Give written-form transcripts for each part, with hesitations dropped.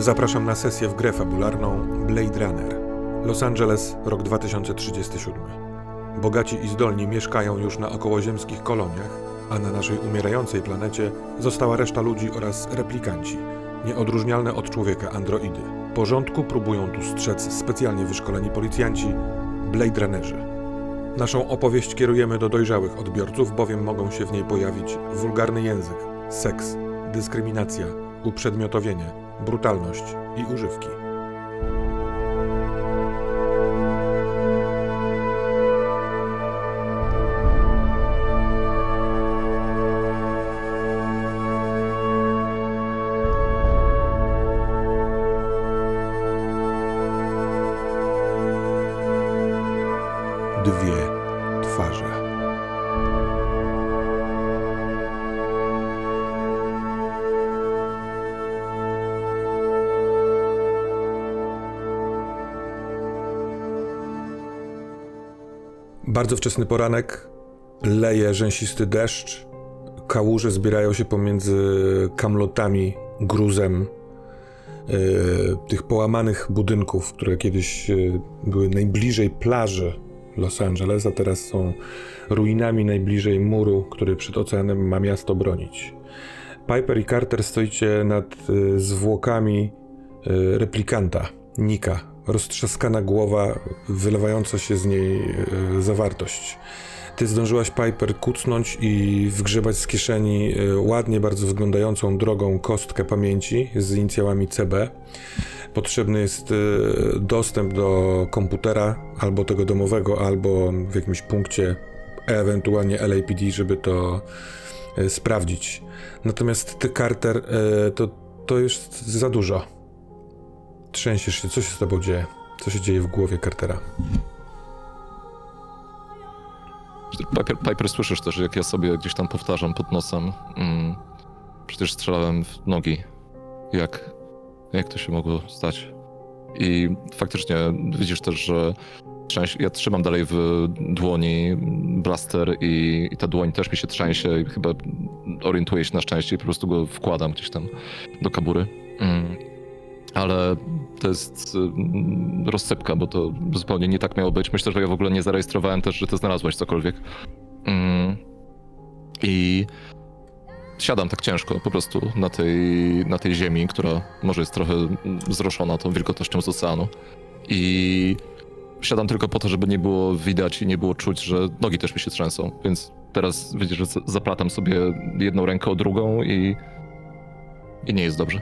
Zapraszam na sesję w grę fabularną Blade Runner. Los Angeles, rok 2037. Bogaci i zdolni mieszkają już na okołoziemskich koloniach, a na naszej umierającej planecie została reszta ludzi oraz replikanci, nieodróżnialne od człowieka androidy. Porządku próbują tu strzec specjalnie wyszkoleni policjanci, Blade Runnerzy. Naszą opowieść kierujemy do dojrzałych odbiorców, bowiem mogą się w niej pojawić wulgarny język, seks, dyskryminacja, uprzedmiotowienie, brutalność i używki. Dwie twarze. Bardzo wczesny poranek, leje rzęsisty deszcz, kałuże zbierają się pomiędzy kamlotami, gruzem tych połamanych budynków, które kiedyś były najbliżej plaży Los Angeles, a teraz są ruinami najbliżej muru, który przed oceanem ma miasto bronić. Piper i Carter stoicie nad zwłokami replikanta, Nika. Roztrzaskana głowa, wylewająca się z niej zawartość. Ty zdążyłaś, Piper, kucnąć i wgrzebać z kieszeni ładnie, bardzo wyglądającą drogą kostkę pamięci z inicjałami CB. Potrzebny jest dostęp do komputera, albo tego domowego, albo w jakimś punkcie, ewentualnie LAPD, żeby to sprawdzić. Natomiast ty, Carter, to już za dużo. Trzęsiesz się. Co się z tobą dzieje? Co się dzieje w głowie Cartera? Piper, słyszysz też, jak ja sobie gdzieś tam powtarzam pod nosem. Przecież strzelałem w nogi. Jak to się mogło stać? I faktycznie widzisz też, że ja trzymam dalej w dłoni blaster i ta dłoń też mi się trzęsie i chyba orientuję się na szczęście i po prostu go wkładam gdzieś tam do kabury. Ale to jest rozsypka, bo to zupełnie nie tak miało być. Myślę, że ja w ogóle nie zarejestrowałem też, że ty znalazłeś cokolwiek. I siadam tak ciężko po prostu na tej ziemi, która może jest trochę zroszona tą wilgotnością z oceanu. I siadam tylko po to, żeby nie było widać i nie było czuć, że nogi też mi się trzęsą. Więc teraz widzisz, że zaplatam sobie jedną rękę o drugą i nie jest dobrze.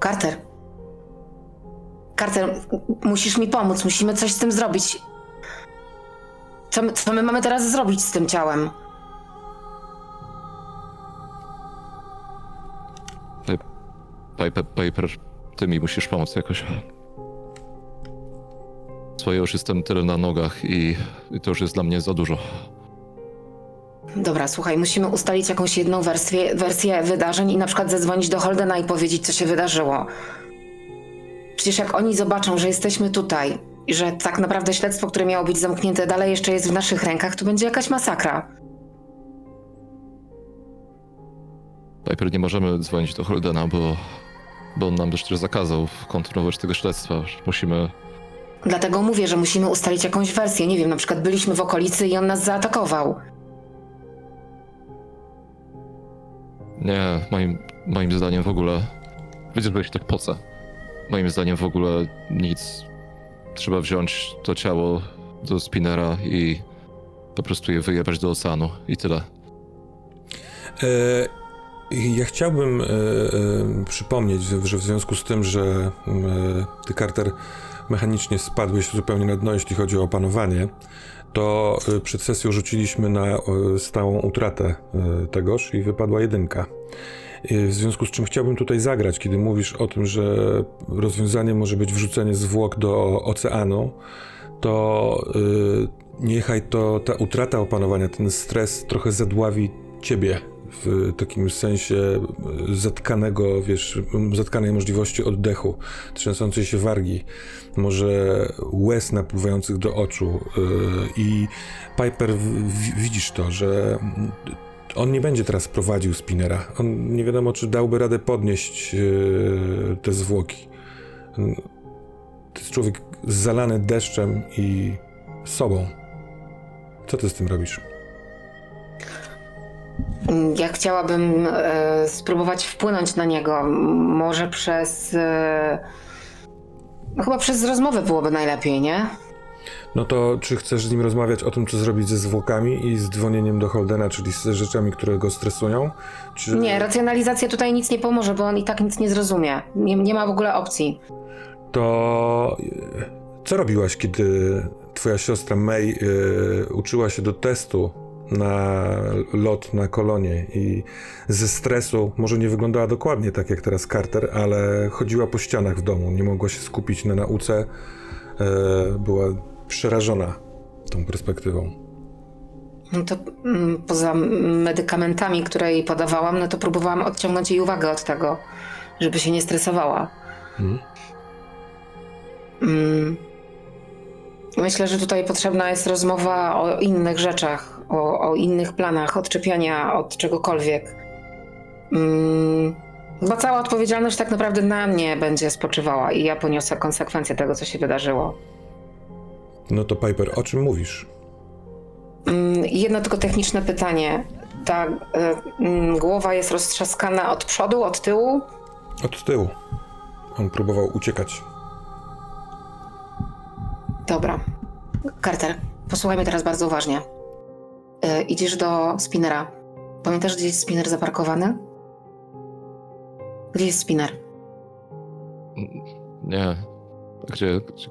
Carter, musisz mi pomóc, musimy coś z tym zrobić. Co my mamy teraz zrobić z tym ciałem? Piper, ty mi musisz pomóc jakoś. Swoje już jestem tyle na nogach i to już jest dla mnie za dużo. Dobra, słuchaj, musimy ustalić jakąś jedną wersję wydarzeń i na przykład zadzwonić do Holdena i powiedzieć, co się wydarzyło. Przecież jak oni zobaczą, że jesteśmy tutaj i że tak naprawdę śledztwo, które miało być zamknięte dalej jeszcze jest w naszych rękach, to będzie jakaś masakra. Piper, nie możemy dzwonić do Holdena, bo on nam jeszcze zakazał kontynuować tego śledztwa. Musimy... Dlatego mówię, że musimy ustalić jakąś wersję. Nie wiem, na przykład byliśmy w okolicy i on nas zaatakował. Nie, moim zdaniem w ogóle... Widzisz, że ja się tak pocę. Moim zdaniem w ogóle nic. Trzeba wziąć to ciało do spinera i po prostu je wyjebać do oceanu. I tyle. Ja chciałbym przypomnieć, że w związku z tym, że ty, Carter, mechanicznie spadłeś zupełnie na dno, jeśli chodzi o opanowanie, to przed sesją rzuciliśmy na stałą utratę tegoż i wypadła 1. W związku z czym chciałbym tutaj zagrać, kiedy mówisz o tym, że rozwiązaniem może być wrzucenie zwłok do oceanu, to niechaj ta utrata opanowania, ten stres trochę zadławi ciebie w takim sensie zatkanego, zatkanej możliwości oddechu, trzęsącej się wargi, może łez napływających do oczu. I Piper, widzisz to, że On nie będzie teraz prowadził Spinnera. On nie wiadomo, czy dałby radę podnieść te zwłoki. To jest człowiek zalany deszczem i sobą. Co ty z tym robisz? Ja chciałabym spróbować wpłynąć na niego. Może przez... chyba przez rozmowę byłoby najlepiej, nie? No to czy chcesz z nim rozmawiać o tym, co zrobić ze zwłokami i z dzwonieniem do Holdena, czyli z rzeczami, które go stresują? Czy... Nie, racjonalizacja tutaj nic nie pomoże, bo on i tak nic nie zrozumie. Nie ma w ogóle opcji. To co robiłaś, kiedy twoja siostra Mei uczyła się do testu na lot na kolonie i ze stresu, może nie wyglądała dokładnie tak jak teraz Carter, ale chodziła po ścianach w domu, nie mogła się skupić na nauce, była przerażona tą perspektywą. No to poza medykamentami, które jej podawałam, no to próbowałam odciągnąć jej uwagę od tego, żeby się nie stresowała. Myślę, że tutaj potrzebna jest rozmowa o innych rzeczach, o innych planach, odczepiania od czegokolwiek. Bo cała odpowiedzialność tak naprawdę na mnie będzie spoczywała i ja poniosę konsekwencje tego, co się wydarzyło. No to Piper, o czym mówisz? Jedno tylko techniczne pytanie. Ta głowa jest roztrzaskana od przodu, od tyłu? Od tyłu. On próbował uciekać. Dobra. Carter, posłuchaj mnie teraz bardzo uważnie. Idziesz do Spinnera. Pamiętasz, gdzie jest Spinner zaparkowany? Gdzie jest Spinner? Nie.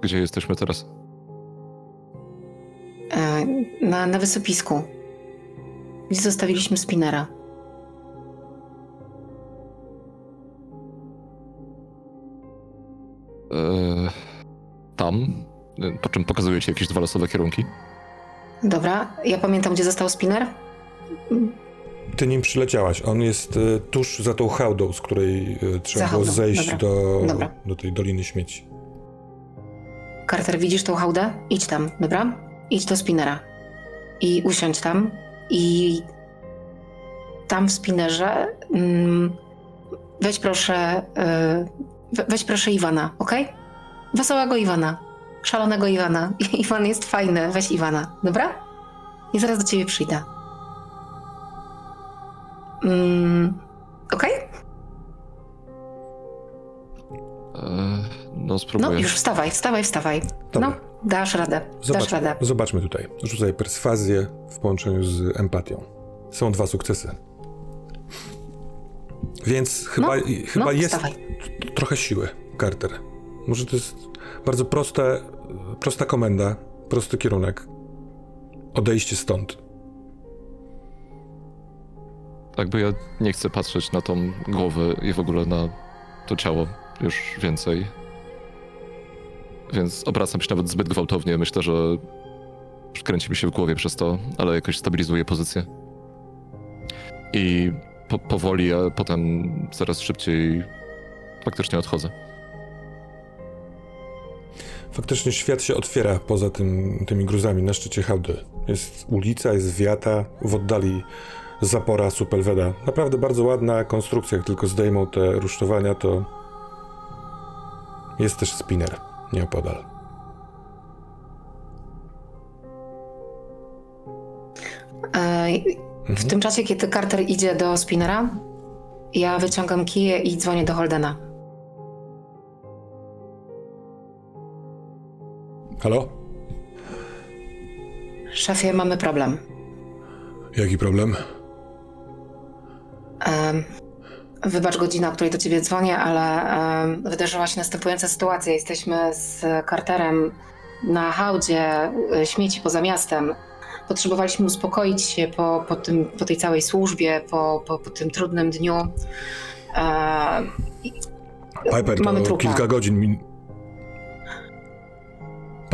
Gdzie jesteśmy teraz? Na wysypisku. Gdzie zostawiliśmy Spinnera? Tam? Po czym pokazuje się jakieś dwa losowe kierunki. Dobra, ja pamiętam, gdzie został Spinner. Ty nim przyleciałaś. On jest tuż za tą hałdą, z której trzeba było zejść. Dobra. Do tej doliny śmieci. Carter, widzisz tą hałdę? Idź tam, dobra? Idź do Spinnera. I usiądź tam. I tam w Spinnerze weź proszę Iwana, okej? Okay? Wesołego Iwana. Szalonego Iwana. Iwan jest fajny. Weź Iwana, dobra? I zaraz do ciebie przyjdę. Okej? Okay? No spróbuję. No już wstawaj. Dobra. No, dasz radę. Zobaczmy tutaj. Rzucaj perswazję w połączeniu z empatią. Są dwa sukcesy. Więc chyba jest trochę siły, Carter. Może to jest bardzo prosta komenda, prosty kierunek. Odejście stąd. Tak, bo ja nie chcę patrzeć na tą głowę i w ogóle na to ciało już więcej. Więc obracam się nawet zbyt gwałtownie. Myślę, że kręci mi się w głowie przez to, ale jakoś stabilizuję pozycję. I powoli, a potem coraz szybciej faktycznie odchodzę. Faktycznie świat się otwiera poza tymi gruzami na szczycie hałdy. Jest ulica, jest wiata, w oddali zapora Supelweda. Naprawdę bardzo ładna konstrukcja, jak tylko zdejmą te rusztowania, to jest też Spinner nieopodal. Tym czasie, kiedy Carter idzie do Spinnera, ja wyciągam kije i dzwonię do Holdena. Halo? Szefie, mamy problem. Jaki problem? Wybacz godzina, o której do ciebie dzwonię, ale wydarzyła się następująca sytuacja. Jesteśmy z Carterem na hałdzie śmieci poza miastem. Potrzebowaliśmy uspokoić się po tej całej służbie, po tym trudnym dniu. Piper, mamy to trupa. Kilka godzin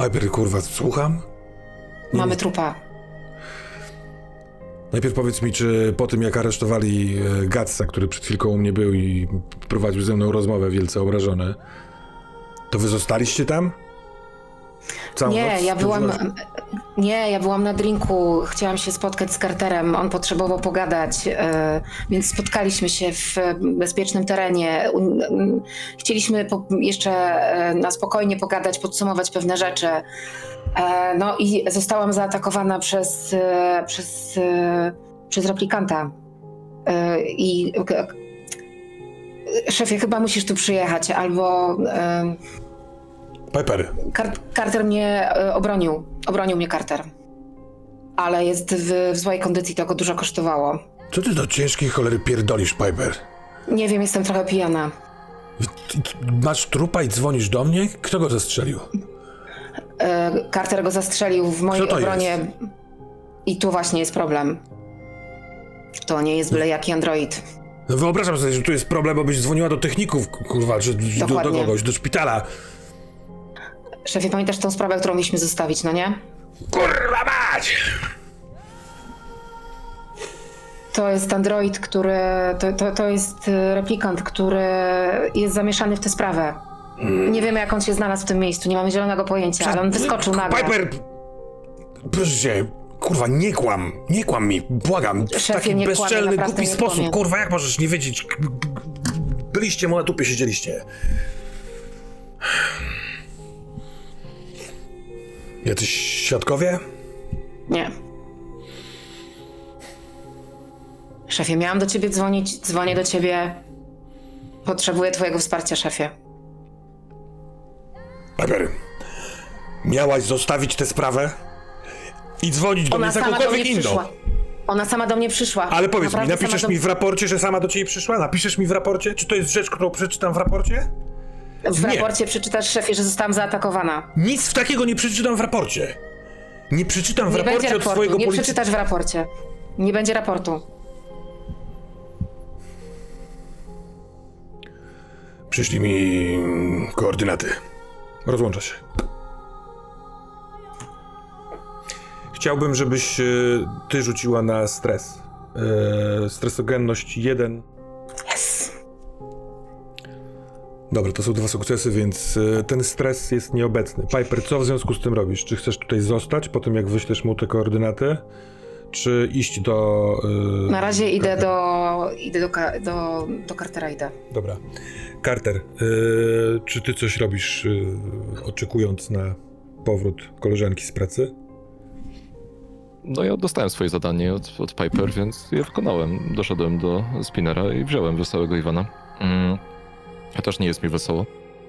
Piper, kurwa, słucham? Mamy trupa. Najpierw powiedz mi, czy po tym jak aresztowali Gutsa, który przed chwilką u mnie był i prowadził ze mną rozmowę wielce obrażony, to wy zostaliście tam? Całą noc? Nie, ja byłam na drinku, chciałam się spotkać z Carterem, on potrzebował pogadać, więc spotkaliśmy się w bezpiecznym terenie. Chcieliśmy jeszcze na spokojnie pogadać, podsumować pewne rzeczy. No i zostałam zaatakowana przez replikanta. I szefie, chyba musisz tu przyjechać, albo... Piper. Carter mnie obronił. Obronił mnie Carter. Ale jest w złej kondycji, to go dużo kosztowało. Co ty do ciężkiej cholery pierdolisz, Piper? Nie wiem, jestem trochę pijana. Masz trupa i dzwonisz do mnie? Kto go zastrzelił? Carter go zastrzelił w mojej obronie. Jest? I tu właśnie jest problem. To nie jest byle jaki android. No wyobrażam sobie, że tu jest problem, bo byś dzwoniła do techników, kurwa, czy do kogoś, do szpitala. Szefie, pamiętasz tą sprawę, którą mieliśmy zostawić, no nie? Kurwa mać! To jest android, który... To jest replikant, który jest zamieszany w tę sprawę. Nie wiemy, jak on się znalazł w tym miejscu, nie mamy zielonego pojęcia, ale on wyskoczył nagle. Piper! Proszę cię, kurwa, nie kłam mi, błagam. W Szefie, taki bezczelny, głupi sposób, kurwa, jak możesz nie wiedzieć? Byliście mu na dupie, siedzieliście. Jacyś świadkowie? Nie. Szefie, miałam do ciebie dzwonić, dzwonię do ciebie. Potrzebuję twojego wsparcia, szefie. Piper, miałaś zostawić tę sprawę i dzwonić do mnie za kogokolwiek inną. Ona sama do mnie przyszła. Ale powiedz mi, napiszesz mi w raporcie, że sama do ciebie przyszła? Napiszesz mi w raporcie? Czy to jest rzecz, którą przeczytam w raporcie? W raporcie przeczytasz, szefie, że zostałam zaatakowana. Nic takiego nie przeczytam w raporcie. Nie przeczytam w raporcie od twojego policjanta. Nie przeczytasz w raporcie. Nie będzie raportu. Przyszli mi koordynaty. Rozłączę się. Chciałbym, żebyś ty rzuciła na stres. Stresogenność 1. Yes. Dobra, to są 2 sukcesy, więc ten stres jest nieobecny. Piper, co w związku z tym robisz? Czy chcesz tutaj zostać po tym, jak wyślesz mu te koordynaty? Czy iść do... Na razie idę do Cartera. Idę. Dobra. Carter, czy ty coś robisz, oczekując na powrót koleżanki z pracy? No ja dostałem swoje zadanie od Piper, więc je wykonałem. Doszedłem do spinnera i wziąłem wesołego Iwana. Chociaż nie jest mi wesoło.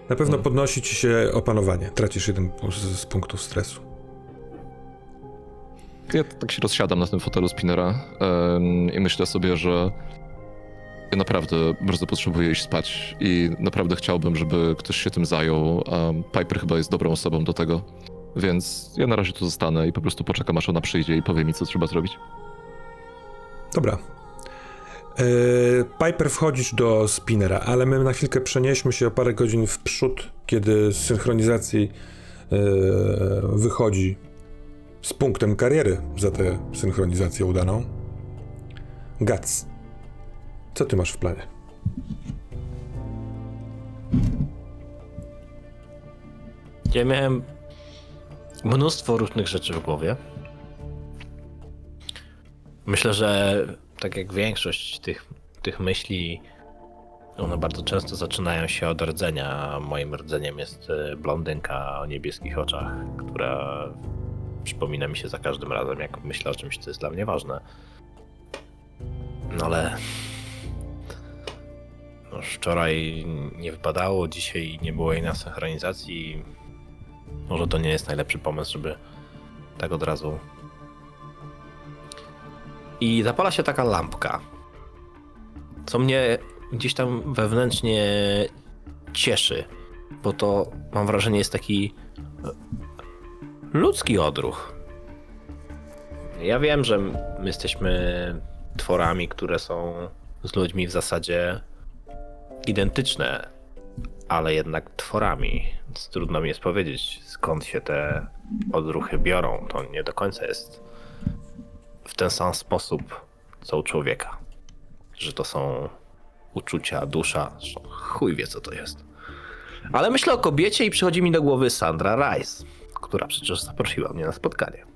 Na pewno podnosi ci się opanowanie. Tracisz 1 z punktów stresu. Ja tak się rozsiadam na tym fotelu spinnera i myślę sobie, że ja naprawdę bardzo potrzebuję iść spać i naprawdę chciałbym, żeby ktoś się tym zajął, a Piper chyba jest dobrą osobą do tego, więc ja na razie tu zostanę i po prostu poczekam, aż ona przyjdzie i powie mi, co trzeba zrobić. Dobra. Piper, wchodzisz do spinnera, ale my na chwilkę przenieśmy się o parę godzin w przód, kiedy z synchronizacji wychodzi z punktem kariery za tę synchronizację udaną. Guts, co ty masz w planie? Ja miałem mnóstwo różnych rzeczy w głowie. Myślę, że tak jak większość tych myśli, one bardzo często zaczynają się od rdzenia. Moim rdzeniem jest blondynka o niebieskich oczach, która przypomina mi się za każdym razem, jak myślę o czymś, co jest dla mnie ważne. No ale... No, wczoraj nie wypadało, dzisiaj nie było jej na synchronizacji. Może to nie jest najlepszy pomysł, żeby tak od razu... I zapala się taka lampka, co mnie gdzieś tam wewnętrznie cieszy, bo to, mam wrażenie, jest taki ludzki odruch. Ja wiem, że my jesteśmy tworami, które są z ludźmi w zasadzie identyczne, ale jednak tworami. Więc trudno mi jest powiedzieć, skąd się te odruchy biorą. To nie do końca jest w ten sam sposób, co u człowieka. Że to są uczucia, dusza, chuj wie, co to jest. Ale myślę o kobiecie i przychodzi mi do głowy Sandra Rice, która przecież zaprosiła mnie na spotkanie.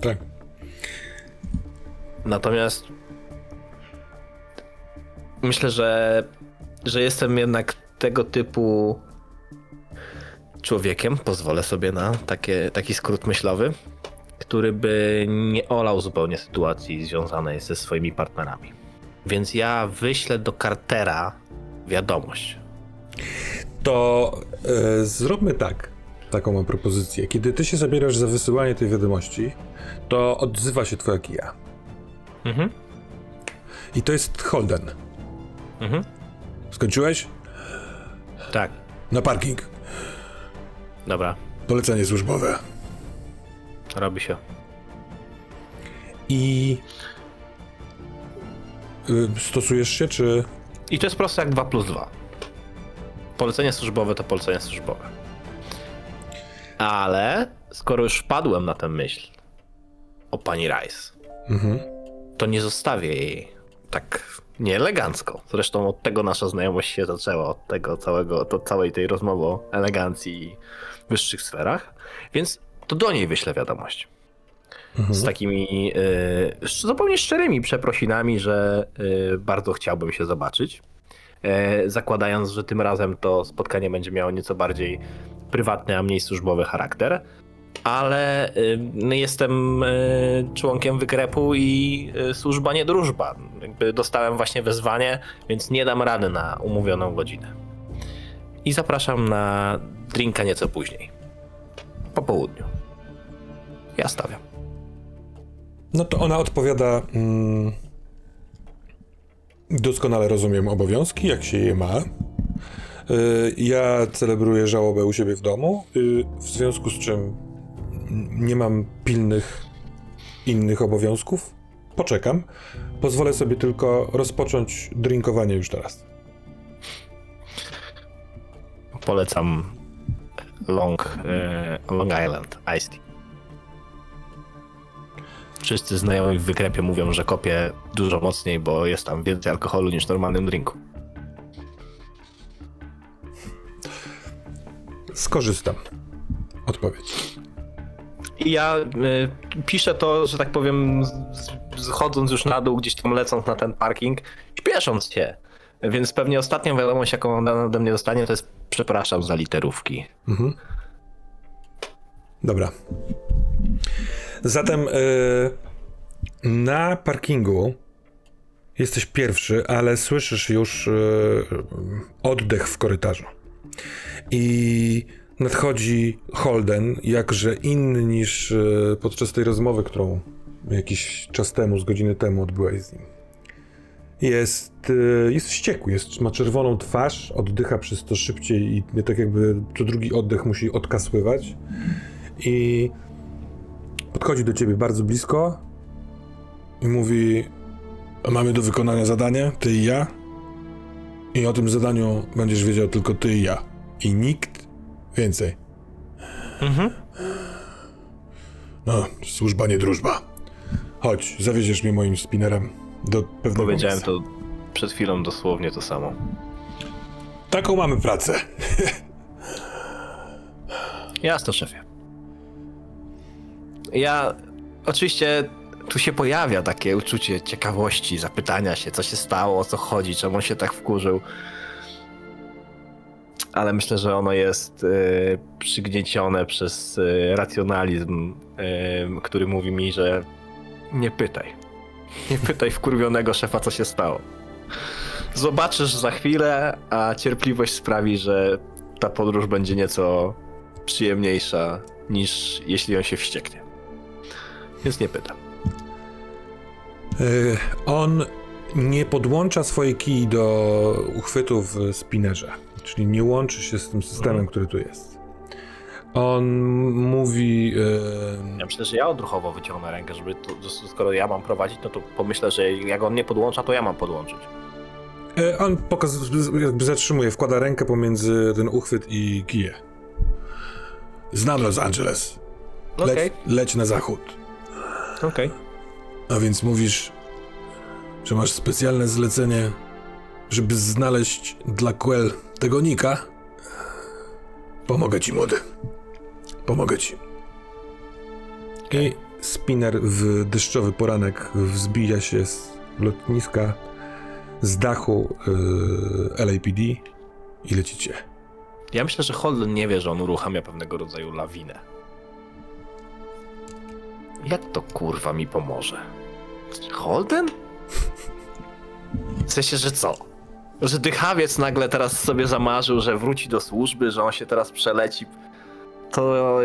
Tak. Natomiast myślę, że jestem jednak tego typu człowiekiem, pozwolę sobie na taki skrót myślowy, który by nie olał zupełnie sytuacji związanej ze swoimi partnerami. Więc ja wyślę do Cartera wiadomość. To zróbmy tak. Taką mam propozycję. Kiedy ty się zabierasz za wysyłanie tej wiadomości, to odzywa się twoja kija. Mhm. I to jest Holden. Mhm. Skończyłeś? Tak. Na parking. Dobra. Polecenie służbowe. Robi się. I... stosujesz się, czy... I to jest proste jak 2+2. Polecenie służbowe to polecenie służbowe. Ale skoro już wpadłem na tę myśl o pani Rice, to nie zostawię jej tak nieelegancko. Zresztą od tego nasza znajomość się zaczęła, od tego całej tej rozmowy o elegancji i wyższych sferach, więc to do niej wyślę wiadomość. Z takimi zupełnie szczerymi przeprosinami, że bardzo chciałbym się zobaczyć. Zakładając, że tym razem to spotkanie będzie miało nieco bardziej prywatny, a mniej służbowy charakter, ale jestem członkiem wykrepu i służba nie drużba. Jakby dostałem właśnie wezwanie, więc nie dam rady na umówioną godzinę. I zapraszam na drinka nieco później. Po południu. Ja stawiam. No to ona odpowiada... Doskonale rozumiem obowiązki, jak się je ma. Ja celebruję żałobę u siebie w domu, w związku z czym nie mam pilnych innych obowiązków. Poczekam. Pozwolę sobie tylko rozpocząć drinkowanie już teraz. Polecam Long Island Iced Tea. Wszyscy znajomi w wykrepie mówią, że kopię dużo mocniej, bo jest tam więcej alkoholu niż w normalnym drinku. Skorzystam. Odpowiedź. I ja piszę to, że tak powiem, schodząc już na dół, gdzieś tam lecąc na ten parking, śpiesząc się. Więc pewnie ostatnią wiadomość, jaką ona ode mnie dostanie, to jest przepraszam za literówki. Mhm. Dobra. Zatem na parkingu jesteś pierwszy, ale słyszysz już oddech w korytarzu. I nadchodzi Holden, jakże inny niż podczas tej rozmowy, którą jakiś czas temu, z godziny temu odbyłaś z nim. Jest wściekły, ma czerwoną twarz, oddycha przez to szybciej i tak jakby co drugi oddech musi odkasływać. I podchodzi do ciebie bardzo blisko i mówi: mamy do wykonania zadanie, ty i ja, i o tym zadaniu będziesz wiedział tylko ty i ja i nikt więcej. No, służba nie drużba. Chodź, zawieziesz mnie moim spinerem do pewnego powiedziałem miejsca. To przed chwilą dosłownie to samo. Taką mamy pracę. Jasno, szefie. Ja oczywiście tu się pojawia takie uczucie ciekawości, zapytania się, co się stało, o co chodzi, czemu on się tak wkurzył. Ale myślę, że ono jest przygniecione przez racjonalizm, który mówi mi, że nie pytaj. Nie pytaj wkurwionego szefa, co się stało. Zobaczysz za chwilę, a cierpliwość sprawi, że ta podróż będzie nieco przyjemniejsza niż jeśli on się wścieknie. Więc nie pytam. On nie podłącza swojej kij do uchwytu w spinnerze, czyli nie łączy się z tym systemem, który tu jest. On mówi... Ja myślę, że ja odruchowo wyciągnę rękę, żeby to, skoro ja mam prowadzić, no to pomyślę, że jak on nie podłącza, to ja mam podłączyć. On jakby zatrzymuje, wkłada rękę pomiędzy ten uchwyt i kiję. Znam Los Angeles. Leć na zachód. Okej. A więc mówisz, że masz specjalne zlecenie, żeby znaleźć dla Quell tego Nika? Pomogę ci, młody. Pomogę ci. I Spinner w deszczowy poranek wzbija się z lotniska, z dachu LAPD i lecicie. Ja myślę, że Holden nie wie, że on uruchamia pewnego rodzaju lawinę. Jak to kurwa mi pomoże? Holden? W sensie, że co? Że dychawiec nagle teraz sobie zamarzył, że wróci do służby, że on się teraz przeleci. To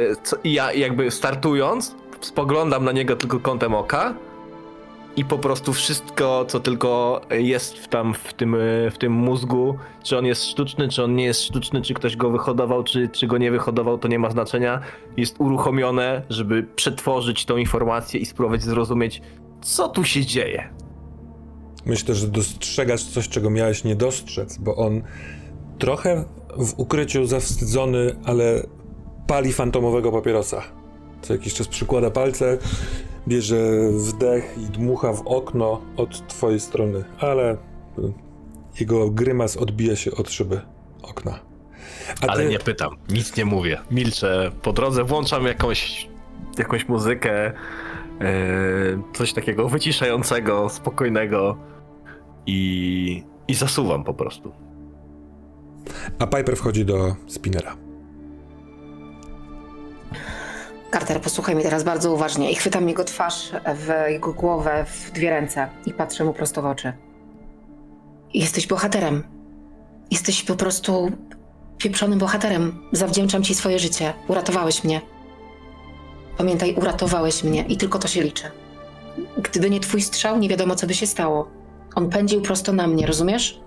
ja jakby startując, spoglądam na niego tylko kątem oka i po prostu wszystko, co tylko jest tam w tym mózgu, czy on jest sztuczny, czy on nie jest sztuczny, czy ktoś go wyhodował, czy go nie wyhodował, to nie ma znaczenia. Jest uruchomione, żeby przetworzyć tą informację i spróbować zrozumieć, co tu się dzieje. Myślę, że dostrzegasz coś, czego miałeś nie dostrzec, bo on trochę w ukryciu zawstydzony, ale pali fantomowego papierosa. Co jakiś czas przykłada palce, bierze wdech i dmucha w okno od twojej strony, ale jego grymas odbija się od szyby okna. Ale nie pytam, nic nie mówię, milczę. Po drodze włączam jakąś muzykę, coś takiego wyciszającego, spokojnego i zasuwam po prostu. A Piper wchodzi do Spinera. Carter, posłuchaj mnie teraz bardzo uważnie i chwytam jego twarz w jego głowę w dwie ręce i patrzę mu prosto w oczy. Jesteś bohaterem. Jesteś po prostu pieprzonym bohaterem. Zawdzięczam ci swoje życie. Uratowałeś mnie. Pamiętaj, uratowałeś mnie i tylko to się liczy. Gdyby nie twój strzał, nie wiadomo, co by się stało. On pędził prosto na mnie, rozumiesz?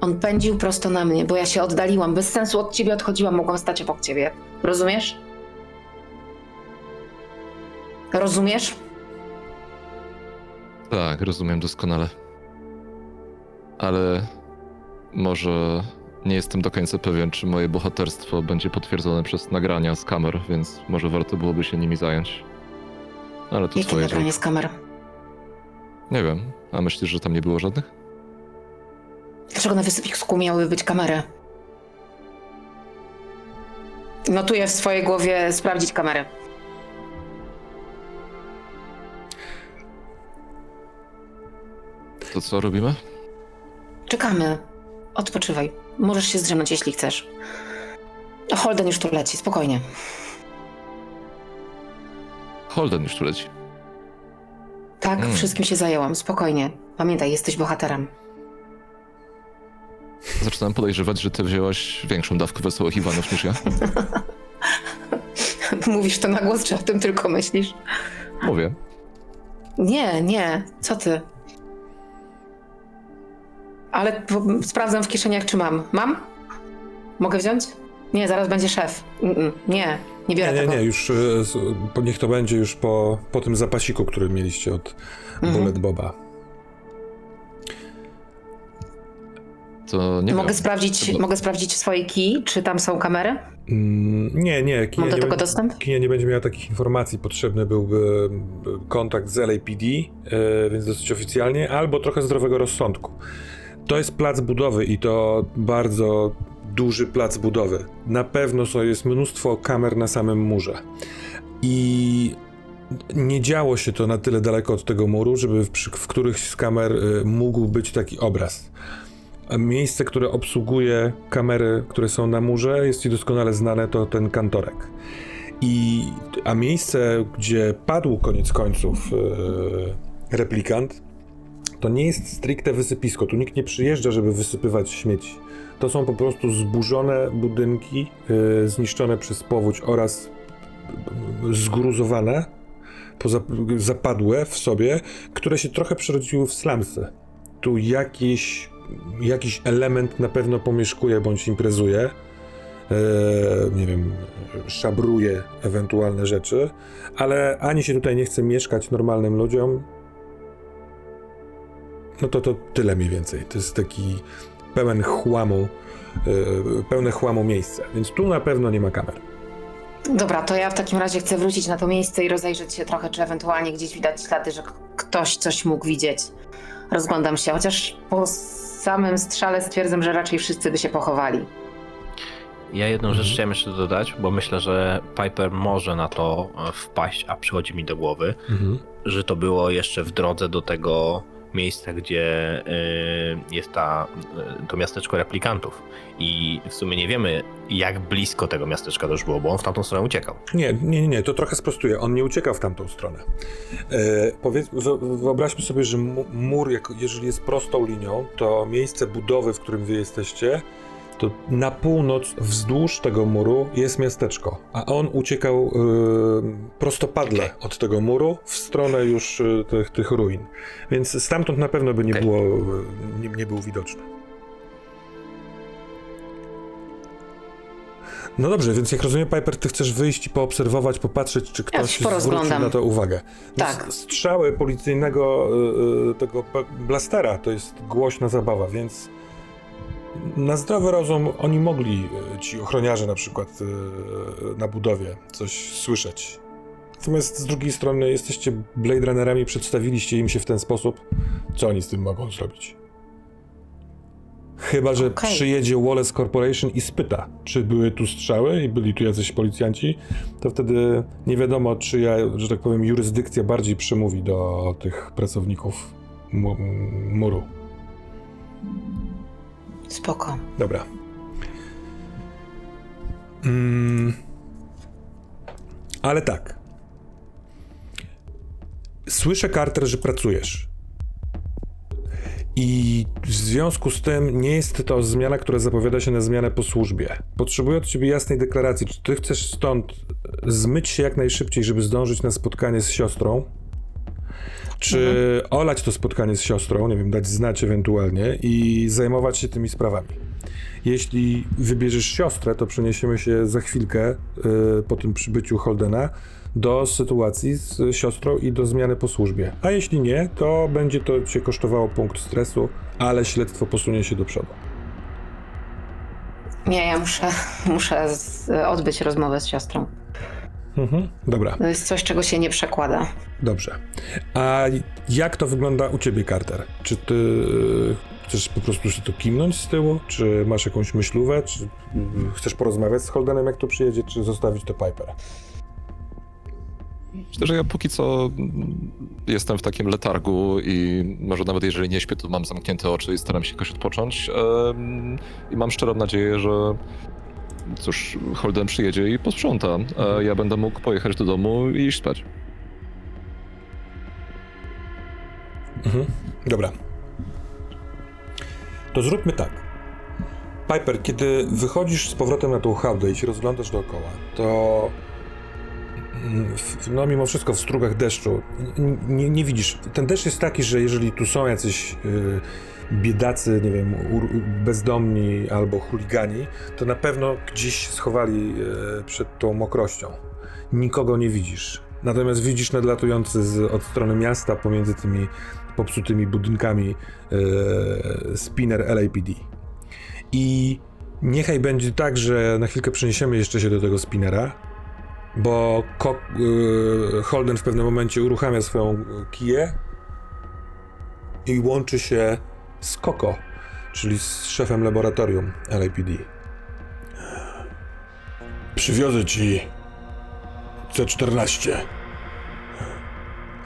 On pędził prosto na mnie, bo ja się oddaliłam. Bez sensu od ciebie odchodziłam, mogłam stać obok ciebie. Rozumiesz? Rozumiesz? Tak, rozumiem doskonale. Ale może nie jestem do końca pewien, czy moje bohaterstwo będzie potwierdzone przez nagrania z kamer, więc może warto byłoby się nimi zająć. Ale to twoje nagranie z kamer? Nie wiem. A myślisz, że tam nie było żadnych? Dlaczego na wysypisku miałyby być kamery? Notuję w swojej głowie sprawdzić kamery. To co robimy? Czekamy. Odpoczywaj. Możesz się zdrzemnąć, jeśli chcesz. Holden już tu leci, spokojnie. Holden już tu leci? Tak, Wszystkim się zajęłam, spokojnie. Pamiętaj, jesteś bohaterem. Zaczynam podejrzewać, że ty wzięłaś większą dawkę wesołych Iwanów niż ja. Mówisz to na głos, czy o tym tylko myślisz? Mówię. Nie, co ty? Ale sprawdzam w kieszeniach, czy mam. Mam? Mogę wziąć? Nie, zaraz będzie szef. Nie biorę tego. Nie, już niech to będzie już po tym zapasiku, który mieliście od Bullet Boba. To nie mogę sprawdzić, to... Mogę sprawdzić w swojej kii, czy tam są kamery? Nie. Mam do tego dostęp? Kia nie będzie miała takich informacji. Potrzebny byłby kontakt z LAPD, więc dosyć oficjalnie, albo trochę zdrowego rozsądku. To jest plac budowy i to bardzo duży plac budowy. Na pewno jest mnóstwo kamer na samym murze. I nie działo się to na tyle daleko od tego muru, żeby w którychś z kamer mógł być taki obraz. Miejsce, które obsługuje kamery, które są na murze, jest ci doskonale znane, to ten kantorek. A miejsce, gdzie padł koniec końców replikant, to nie jest stricte wysypisko, tu nikt nie przyjeżdża, żeby wysypywać śmieci. To są po prostu zburzone budynki, zniszczone przez powódź oraz zgruzowane, zapadłe w sobie, które się trochę przerodziły w slumsy. Tu jakiś element na pewno pomieszkuje bądź imprezuje, nie wiem, szabruje ewentualne rzeczy, ale ani się tutaj nie chce mieszkać normalnym ludziom. No to tyle mniej więcej. To jest taki pełne chłamu miejsce, więc tu na pewno nie ma kamer. Dobra, to ja w takim razie chcę wrócić na to miejsce i rozejrzeć się trochę, czy ewentualnie gdzieś widać ślady, że ktoś coś mógł widzieć. Rozglądam się, chociaż po samym strzale stwierdzam, że raczej wszyscy by się pochowali. Ja jedną rzecz chciałem jeszcze dodać, bo myślę, że Piper może na to wpaść, a przychodzi mi do głowy, że to było jeszcze w drodze do tego miejsca, gdzie jest to miasteczko replikantów. I w sumie nie wiemy, jak blisko tego miasteczka to już było, bo on w tamtą stronę uciekał. Nie, to trochę sprostuję. On nie uciekał w tamtą stronę. Wyobraźmy sobie, że mur, jeżeli jest prostą linią, to miejsce budowy, w którym wy jesteście, to na północ wzdłuż tego muru jest miasteczko, a on uciekał prostopadle od tego muru w stronę już tych ruin, więc stamtąd na pewno by nie było, nie był widoczny. No dobrze, więc jak rozumiem, Piper, ty chcesz wyjść i poobserwować, popatrzeć, czy ktoś zwrócił na to uwagę. No tak. Strzały policyjnego tego blastera to jest głośna zabawa, więc na zdrowy rozum oni mogli, ci ochroniarze na przykład na budowie, coś słyszeć. Natomiast z drugiej strony jesteście Blade Runnerami, przedstawiliście im się w ten sposób, co oni z tym mogą zrobić? Chyba że przyjedzie Wallace Corporation i spyta, czy były tu strzały i byli tu jacyś policjanci, to wtedy nie wiadomo, czyja, że tak powiem, jurysdykcja bardziej przemówi do tych pracowników muru. Spoko. Dobra. Ale tak. Słyszę, Carter, że pracujesz. I w związku z tym nie jest to zmiana, która zapowiada się na zmianę po służbie. Potrzebuję od ciebie jasnej deklaracji. Czy ty chcesz stąd zmyć się jak najszybciej, żeby zdążyć na spotkanie z siostrą? Czy olać to spotkanie z siostrą, nie wiem, dać znać ewentualnie i zajmować się tymi sprawami. Jeśli wybierzesz siostrę, to przeniesiemy się za chwilkę po tym przybyciu Holdena do sytuacji z siostrą i do zmiany po służbie. A jeśli nie, to będzie to cię kosztowało punkt stresu, ale śledztwo posunie się do przodu. Nie, ja muszę odbyć rozmowę z siostrą. Dobra. To jest coś, czego się nie przekłada. Dobrze. A jak to wygląda u ciebie, Carter? Czy ty chcesz po prostu się to kimnąć z tyłu? Czy masz jakąś myślówę? Czy chcesz porozmawiać z Holdenem, jak tu przyjedzie, czy zostawić to Piper? Myślę, że ja póki co jestem w takim letargu i może nawet jeżeli nie śpię, to mam zamknięte oczy i staram się jakoś odpocząć. I mam szczerą nadzieję, że cóż, Holden przyjedzie i posprząta. Ja będę mógł pojechać do domu i iść spać. Dobra. To zróbmy tak. Piper, kiedy wychodzisz z powrotem na tą hałdę i się rozglądasz dookoła, to no mimo wszystko w strugach deszczu nie widzisz. Ten deszcz jest taki, że jeżeli tu są jacyś biedacy, nie wiem, bezdomni albo chuligani, to na pewno gdzieś schowali przed tą mokrością. Nikogo nie widzisz. Natomiast widzisz nadlatujący od strony miasta pomiędzy tymi popsutymi budynkami spinner LAPD. I niechaj będzie tak, że na chwilkę przeniesiemy jeszcze się do tego spinnera, bo Holden w pewnym momencie uruchamia swoją kiję i łączy się z Koko, czyli z szefem laboratorium LAPD. Przywiozę ci C-14.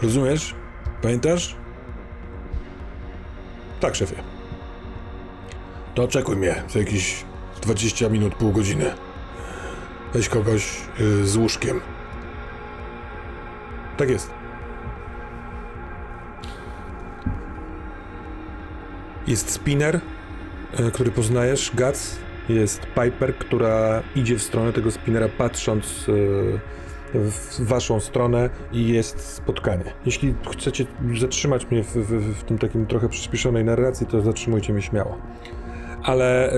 Rozumiesz? Pamiętasz? Tak, szefie. To oczekuj mnie za jakieś 20 minut, pół godziny. Weź kogoś z łóżkiem. Tak jest. Jest spinner, który poznajesz, Guts. Jest Piper, która idzie w stronę tego spinnera, patrząc w waszą stronę, i jest spotkanie. Jeśli chcecie zatrzymać mnie w tym takim trochę przyspieszonej narracji, to zatrzymujcie mnie śmiało. Ale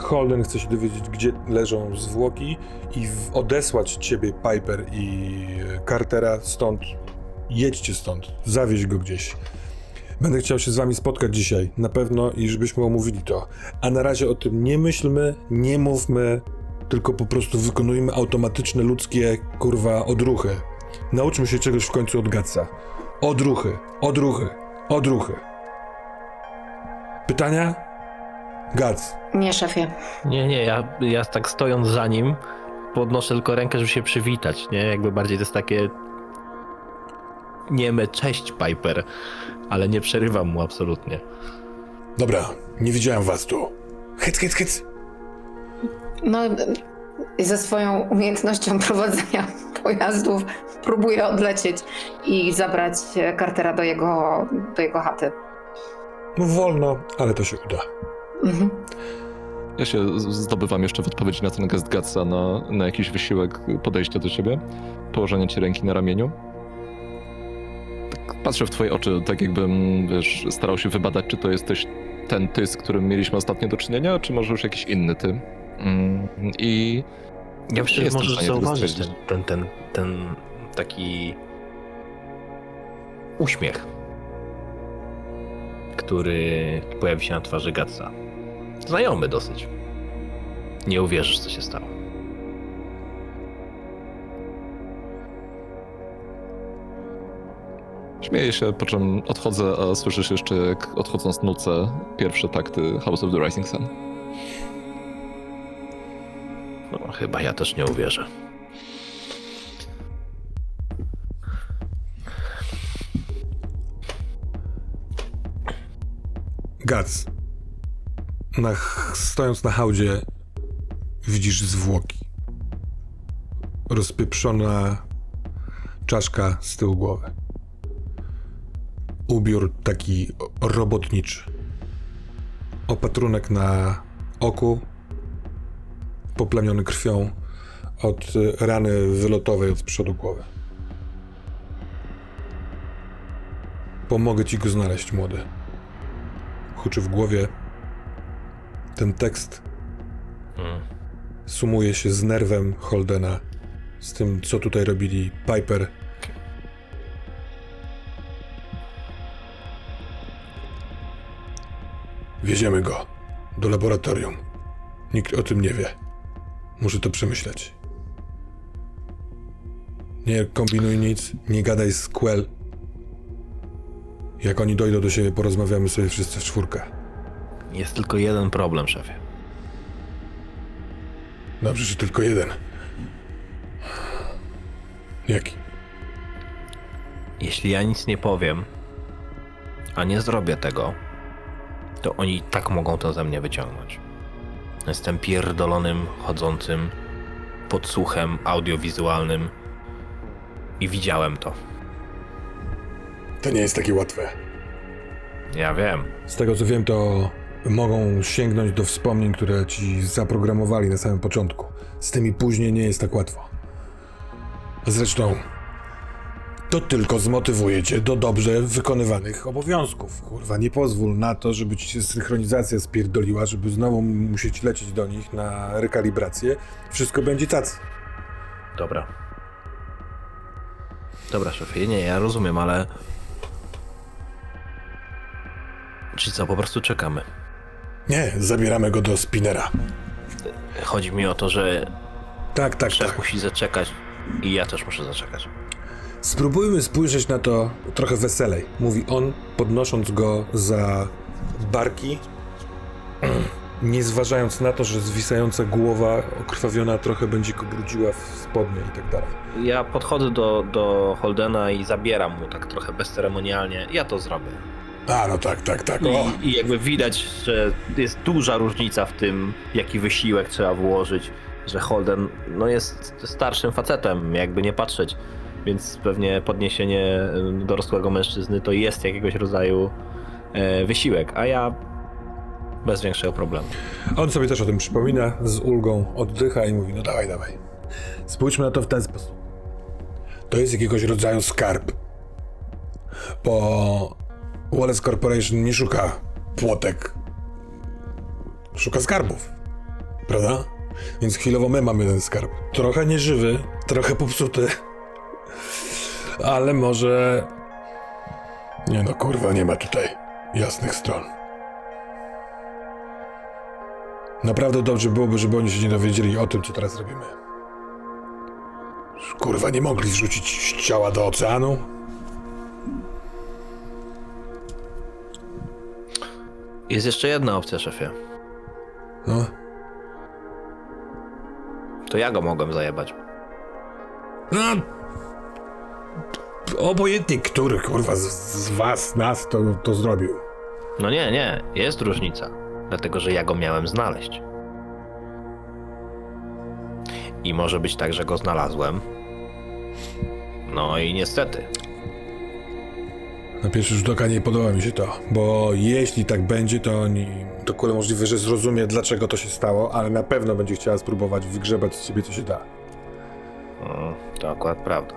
Holden chce się dowiedzieć, gdzie leżą zwłoki i odesłać ciebie, Piper, i Cartera stąd. Jedźcie stąd, zawieź go gdzieś. Będę chciał się z wami spotkać dzisiaj, na pewno, i żebyśmy omówili to. A na razie o tym nie myślmy, nie mówmy, tylko po prostu wykonujmy automatyczne, ludzkie, odruchy. Nauczmy się czegoś w końcu od Gatsa. Odruchy. Pytania? Guts. Nie, szefie. Nie, ja tak stojąc za nim, podnoszę tylko rękę, żeby się przywitać, nie? Jakby bardziej to jest takie... Nieme, cześć Piper, ale nie przerywam mu absolutnie. Dobra, nie widziałem was tu. Hyc. No, ze swoją umiejętnością prowadzenia pojazdów próbuję odlecieć i zabrać Cartera do jego chaty. No wolno, ale to się uda. Mhm. Ja się zdobywam jeszcze w odpowiedzi na ten gest Gatsa na jakiś wysiłek podejścia do ciebie, położenie ci ręki na ramieniu. Tak patrzę w twoje oczy, tak jakbym, wiesz, starał się wybadać, czy to jesteś ten ty, z którym mieliśmy ostatnio do czynienia, czy może już jakiś inny ty. I... Ja myślę, że możesz zauważyć ten taki uśmiech, który pojawi się na twarzy Gatsa. Znajomy dosyć. Nie uwierzysz, co się stało. Śmieję się, po czym odchodzę, a słyszysz jeszcze, jak odchodząc nucę pierwsze takty House of the Rising Sun. No, chyba ja też nie uwierzę. Guts, stojąc na hałdzie, widzisz zwłoki. Rozpieprzona czaszka z tyłu głowy. Ubiór taki robotniczy. Opatrunek na oku, poplamiony krwią od rany wylotowej od przodu głowy. Pomogę ci go znaleźć, młody. Huczy w głowie. Ten tekst sumuje się z nerwem Holdena, z tym, co tutaj robili Piper. Wieziemy go do laboratorium. Nikt o tym nie wie. Muszę to przemyśleć. Nie kombinuj nic, nie gadaj z Quell. Jak oni dojdą do siebie, porozmawiamy sobie wszyscy w czwórkę. Jest tylko jeden problem, szefie. Dobrze, że tylko jeden. Jaki? Jeśli ja nic nie powiem, a nie zrobię tego, to oni i tak mogą to ze mnie wyciągnąć. Jestem pierdolonym, chodzącym podsłuchem audiowizualnym i widziałem to. To nie jest takie łatwe. Ja wiem. Z tego co wiem, to mogą sięgnąć do wspomnień, które ci zaprogramowali na samym początku. Z tymi później nie jest tak łatwo. Zresztą to tylko zmotywuje cię do dobrze wykonywanych obowiązków. Kurwa, nie pozwól na to, żeby ci się synchronizacja spierdoliła, żeby znowu musieć lecieć do nich na rekalibrację. Wszystko będzie tacy. Dobra, szefie, nie, ja rozumiem, ale... Czy co, po prostu czekamy? Nie, zabieramy go do spinera. Chodzi mi o to, że... Tak. Musi zaczekać i ja też muszę zaczekać. Spróbujmy spojrzeć na to trochę weselej, mówi on, podnosząc go za barki, nie zważając na to, że zwisająca głowa okrwawiona trochę będzie go brudziła w spodnie i tak dalej. Ja podchodzę do Holdena i zabieram mu tak trochę bezceremonialnie, ja to zrobię. A, no tak. I jakby widać, że jest duża różnica w tym, jaki wysiłek trzeba włożyć, że Holden jest starszym facetem, jakby nie patrzeć. Więc pewnie podniesienie dorosłego mężczyzny to jest jakiegoś rodzaju wysiłek, a ja bez większego problemu. On sobie też o tym przypomina, z ulgą oddycha i mówi, no dawaj. Spójrzmy na to w ten sposób. To jest jakiegoś rodzaju skarb. Bo Wallace Corporation nie szuka płotek, szuka skarbów, prawda? Więc chwilowo my mamy ten skarb. Trochę nieżywy, trochę popsuty. Ale może... Nie no kurwa, nie ma tutaj jasnych stron. Naprawdę dobrze byłoby, żeby oni się nie dowiedzieli o tym, co teraz robimy. Kurwa, nie mogli zrzucić ciała do oceanu? Jest jeszcze jedna opcja, szefie. No. To ja go mogłem zajebać. No. Obojętnie, który kurwa z was, nas to zrobił. No nie, jest różnica. Dlatego, że ja go miałem znaleźć. I może być tak, że go znalazłem. No i niestety. Na pierwszy rzut oka nie podoba mi się to, bo jeśli tak będzie, to oni do kule możliwe, że zrozumie, dlaczego to się stało, ale na pewno będzie chciała spróbować wygrzebać z ciebie, co się da. No, to akurat prawda.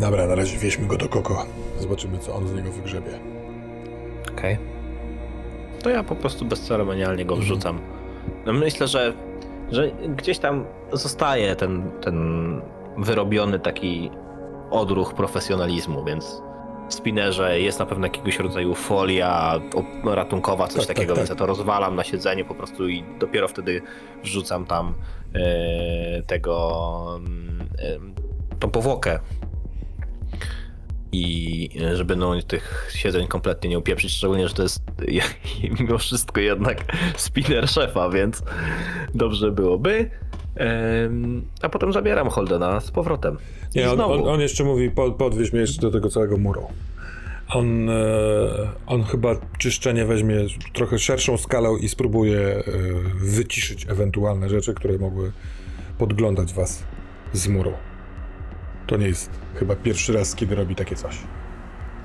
Dobra, na razie wieźmy go do Koko. Zobaczymy, co on z niego wygrzebie. Okej. To ja po prostu bezceremonialnie go wrzucam. No myślę, że gdzieś tam zostaje ten wyrobiony taki odruch profesjonalizmu, więc w spinerze jest na pewno jakiegoś rodzaju folia ratunkowa, coś tak, takiego, tak. Więc ja to rozwalam na siedzeniu po prostu i dopiero wtedy wrzucam tam tą powłokę. I żeby tych siedzeń kompletnie nie upieprzyć, szczególnie, że to jest mimo wszystko jednak spinner szefa, więc dobrze byłoby. A potem zabieram Holdena z powrotem. Nie, on jeszcze mówi, podwieź mnie jeszcze do tego całego muru. On chyba czyszczenie weźmie trochę szerszą skalę i spróbuje wyciszyć ewentualne rzeczy, które mogły podglądać was z muru. To nie jest chyba pierwszy raz, kiedy robi takie coś.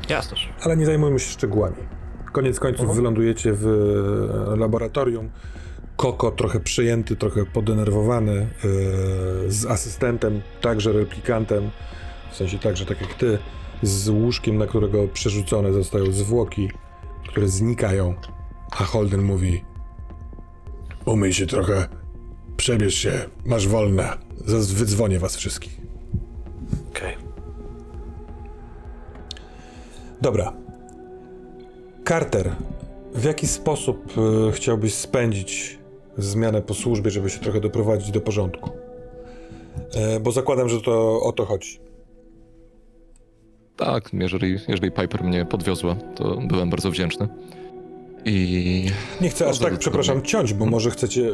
Jasne. Ale nie zajmujmy się szczegółami. Koniec końców wylądujecie w laboratorium. Koko trochę przejęty, trochę podenerwowany, z asystentem, także replikantem, w sensie także tak jak ty, z łóżkiem, na którego przerzucone zostają zwłoki, które znikają, a Holden mówi: umyj się trochę, przebierz się, masz wolne, wydzwonię was wszystkich. Okej. Dobra. Carter, w jaki sposób chciałbyś spędzić zmianę po służbie, żeby się trochę doprowadzić do porządku? Bo zakładam, że to o to chodzi. Tak, jeżeli Piper mnie podwiozła, to byłem bardzo wdzięczny. I... Nie chcę aż tak, przepraszam, ciąć, bo może chcecie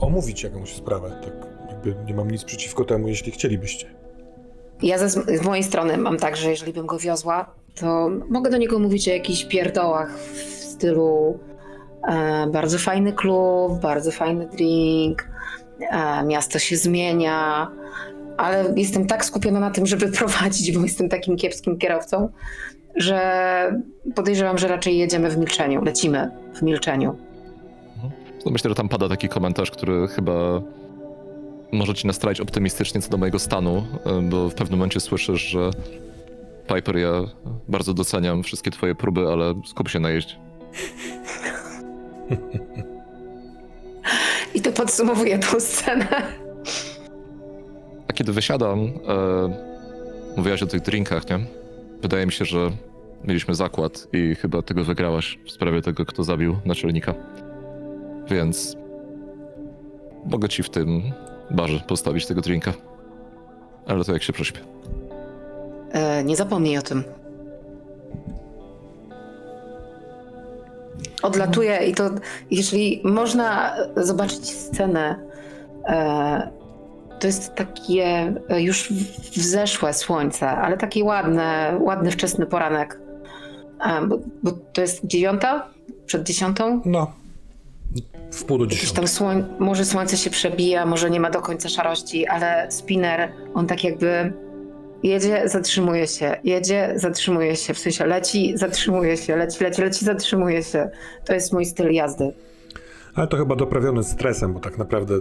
omówić jakąś sprawę. Tak, jakby nie mam nic przeciwko temu, jeśli chcielibyście. Ja z mojej strony mam tak, że jeżeli bym go wiozła, to mogę do niego mówić o jakichś pierdołach w stylu bardzo fajny klub, bardzo fajny drink, miasto się zmienia, ale jestem tak skupiona na tym, żeby prowadzić, bo jestem takim kiepskim kierowcą, że podejrzewam, że raczej jedziemy w milczeniu, lecimy w milczeniu. Myślę, że tam pada taki komentarz, który chyba może ci nastrajać optymistycznie co do mojego stanu, bo w pewnym momencie słyszysz, że Piper, ja bardzo doceniam wszystkie twoje próby, ale skup się na jeździe. I to podsumowuje tą scenę. A kiedy wysiadam, mówiłaś o tych drinkach, nie? Wydaje mi się, że mieliśmy zakład i chyba tego wygrałaś w sprawie tego, kto zabił naczelnika. Więc mogę ci w tym barze postawić tego drinka. Ale to jak się prześpię. Nie zapomnij o tym. Odlatuję i to, jeśli można zobaczyć scenę, to jest takie już wzeszłe słońce, ale taki ładny wczesny poranek. Bo to jest 9:00? Przed 10:00? No. W pół do 10:00. Tam może słońce się przebija, może nie ma do końca szarości, ale spinner, on tak jakby jedzie, zatrzymuje się, w sensie leci, zatrzymuje się, leci, zatrzymuje się. To jest mój styl jazdy. Ale to chyba doprawione stresem, bo tak naprawdę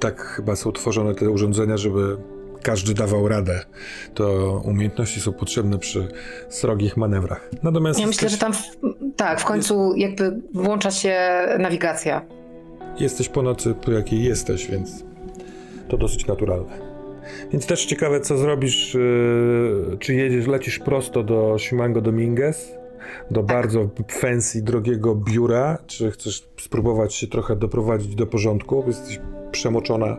tak chyba są tworzone te urządzenia, żeby każdy dawał radę. To umiejętności są potrzebne przy srogich manewrach. Natomiast ja myślę, że tam w końcu jakby włącza się nawigacja. Jesteś po nocy, po jakiej jesteś, więc to dosyć naturalne. Więc też ciekawe, co zrobisz, czy lecisz prosto do Shimango Dominguez, do bardzo fancy, drogiego biura, czy chcesz spróbować się trochę doprowadzić do porządku, jesteś przemoczona.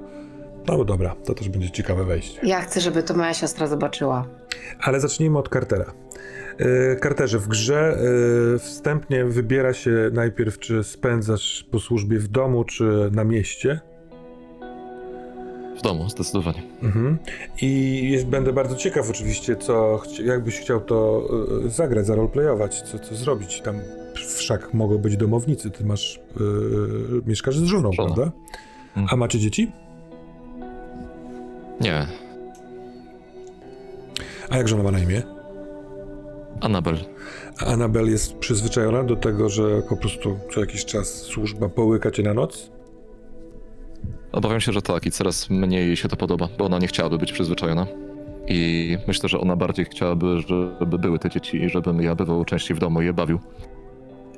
No dobra, to też będzie ciekawe wejście. Ja chcę, żeby to moja siostra zobaczyła. Ale zacznijmy od Cartera. Carterze, w grze wstępnie wybiera się najpierw, czy spędzasz po służbie w domu, czy na mieście. W domu, zdecydowanie. Mhm. I będę bardzo ciekaw oczywiście, co jakbyś chciał to zagrać, zarolplayować, co zrobić. Tam wszak mogą być domownicy, ty masz, mieszkasz z żoną, prawda? Mhm. A macie dzieci? Nie. A jak żona ma na imię? Annabel. A Annabel jest przyzwyczajona do tego, że po prostu co jakiś czas służba połyka cię na noc? Obawiam się, że tak i coraz mniej jej się to podoba, bo ona nie chciałaby być przyzwyczajona. I myślę, że ona bardziej chciałaby, żeby były te dzieci i żebym ja bywał częściej w domu i je bawił.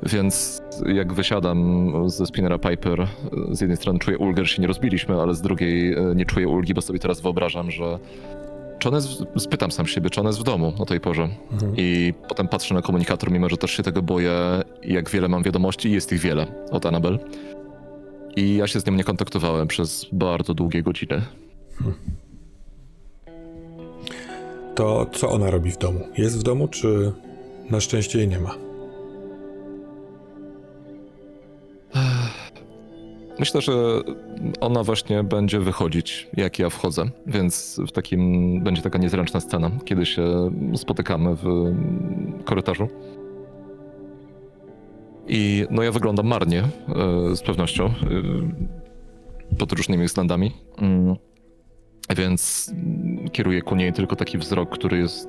Więc jak wysiadam ze spinnera Piper, z jednej strony czuję ulgę, że się nie rozbiliśmy, ale z drugiej nie czuję ulgi, bo sobie teraz wyobrażam, że spytam sam siebie, czy ona jest w domu o tej porze. Mhm. I potem patrzę na komunikator, mimo że też się tego boję, jak wiele mam wiadomości, jest ich wiele od Annabel. I ja się z nią nie kontaktowałem przez bardzo długie godziny. Hmm. To co ona robi w domu? Jest w domu, czy na szczęście jej nie ma? Myślę, że ona właśnie będzie wychodzić, jak ja wchodzę, więc w takim będzie taka niezręczna scena, kiedy się spotykamy w korytarzu. I no ja wyglądam marnie, z pewnością, pod różnymi względami, więc kieruję ku niej tylko taki wzrok, który jest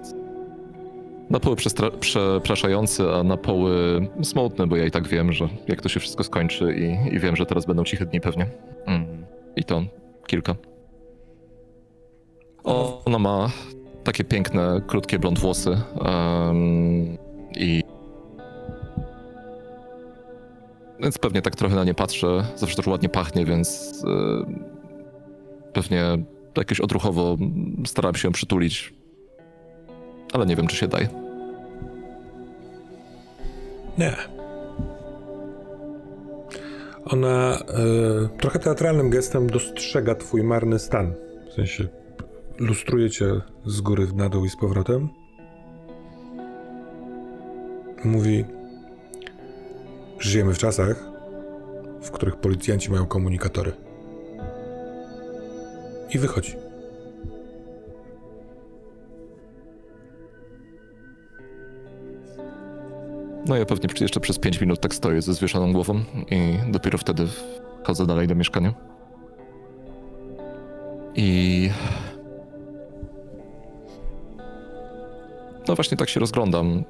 na poły przepraszający, a na poły smutny, bo ja i tak wiem, że jak to się wszystko skończy i wiem, że teraz będą ciche dni pewnie. I to kilka. Ona ma takie piękne, krótkie blond włosy i więc pewnie tak trochę na nie patrzę, zawsze też ładnie pachnie, więc pewnie jakieś odruchowo staram się ją przytulić, ale nie wiem, czy się daje. Nie. Ona trochę teatralnym gestem dostrzega twój marny stan, w sensie lustruje cię z góry na dół i z powrotem. Mówi... Żyjemy w czasach, w których policjanci mają komunikatory. I wychodzi. No ja pewnie jeszcze przez 5 minut tak stoję ze zwieszoną głową i dopiero wtedy wchodzę dalej do mieszkania. I... No właśnie tak się rozglądam,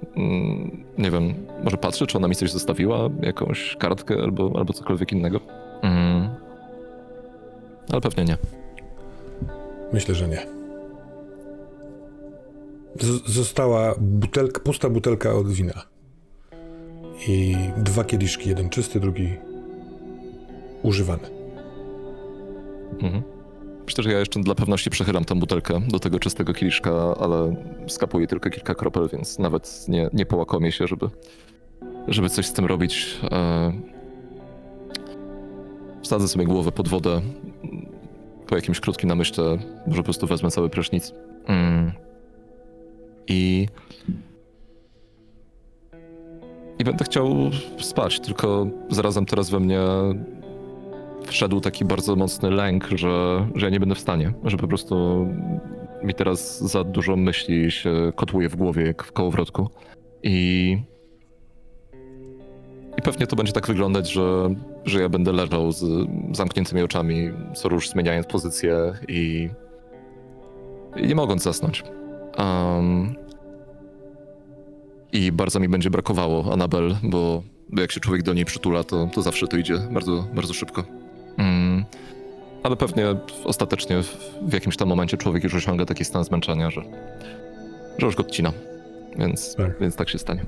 nie wiem, może patrzę, czy ona mi coś zostawiła, jakąś kartkę albo cokolwiek innego, ale pewnie nie. Myślę, że nie. Została pusta butelka od wina i 2 kieliszki, jeden czysty, drugi używany. Mhm. Myślę, że ja jeszcze dla pewności przechylam tę butelkę do tego czystego kieliszka, ale skapuję tylko kilka kropel, więc nawet nie połakomię się, żeby coś z tym robić. Wsadzę sobie głowę pod wodę, po jakimś krótkim namyśle, może po prostu wezmę cały prysznic. I będę chciał spać, tylko zarazem teraz we mnie wszedł taki bardzo mocny lęk, że ja nie będę w stanie, że po prostu mi teraz za dużo myśli się kotłuje w głowie jak w kołowrotku. I pewnie to będzie tak wyglądać, że ja będę leżał z zamkniętymi oczami, co róż zmieniając pozycję i nie mogąc zasnąć. I bardzo mi będzie brakowało Annabel, bo jak się człowiek do niej przytula, to zawsze to idzie bardzo, bardzo szybko. Ale pewnie ostatecznie w jakimś tam momencie człowiek już osiąga taki stan zmęczenia, że już go odcina, więc tak się stanie.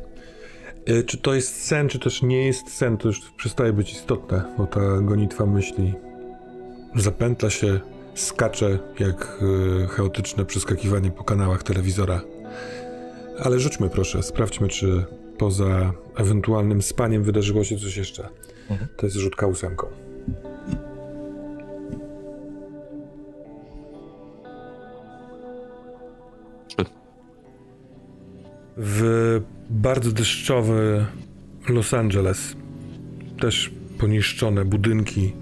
Czy to jest sen, czy też nie jest sen, to już przestaje być istotne, bo ta gonitwa myśli zapętla się, skacze jak chaotyczne przeskakiwanie po kanałach telewizora. Ale rzućmy proszę, sprawdźmy, czy poza ewentualnym spaniem wydarzyło się coś jeszcze. Mhm. To jest rzutka 8. w bardzo deszczowy Los Angeles. Też poniszczone budynki.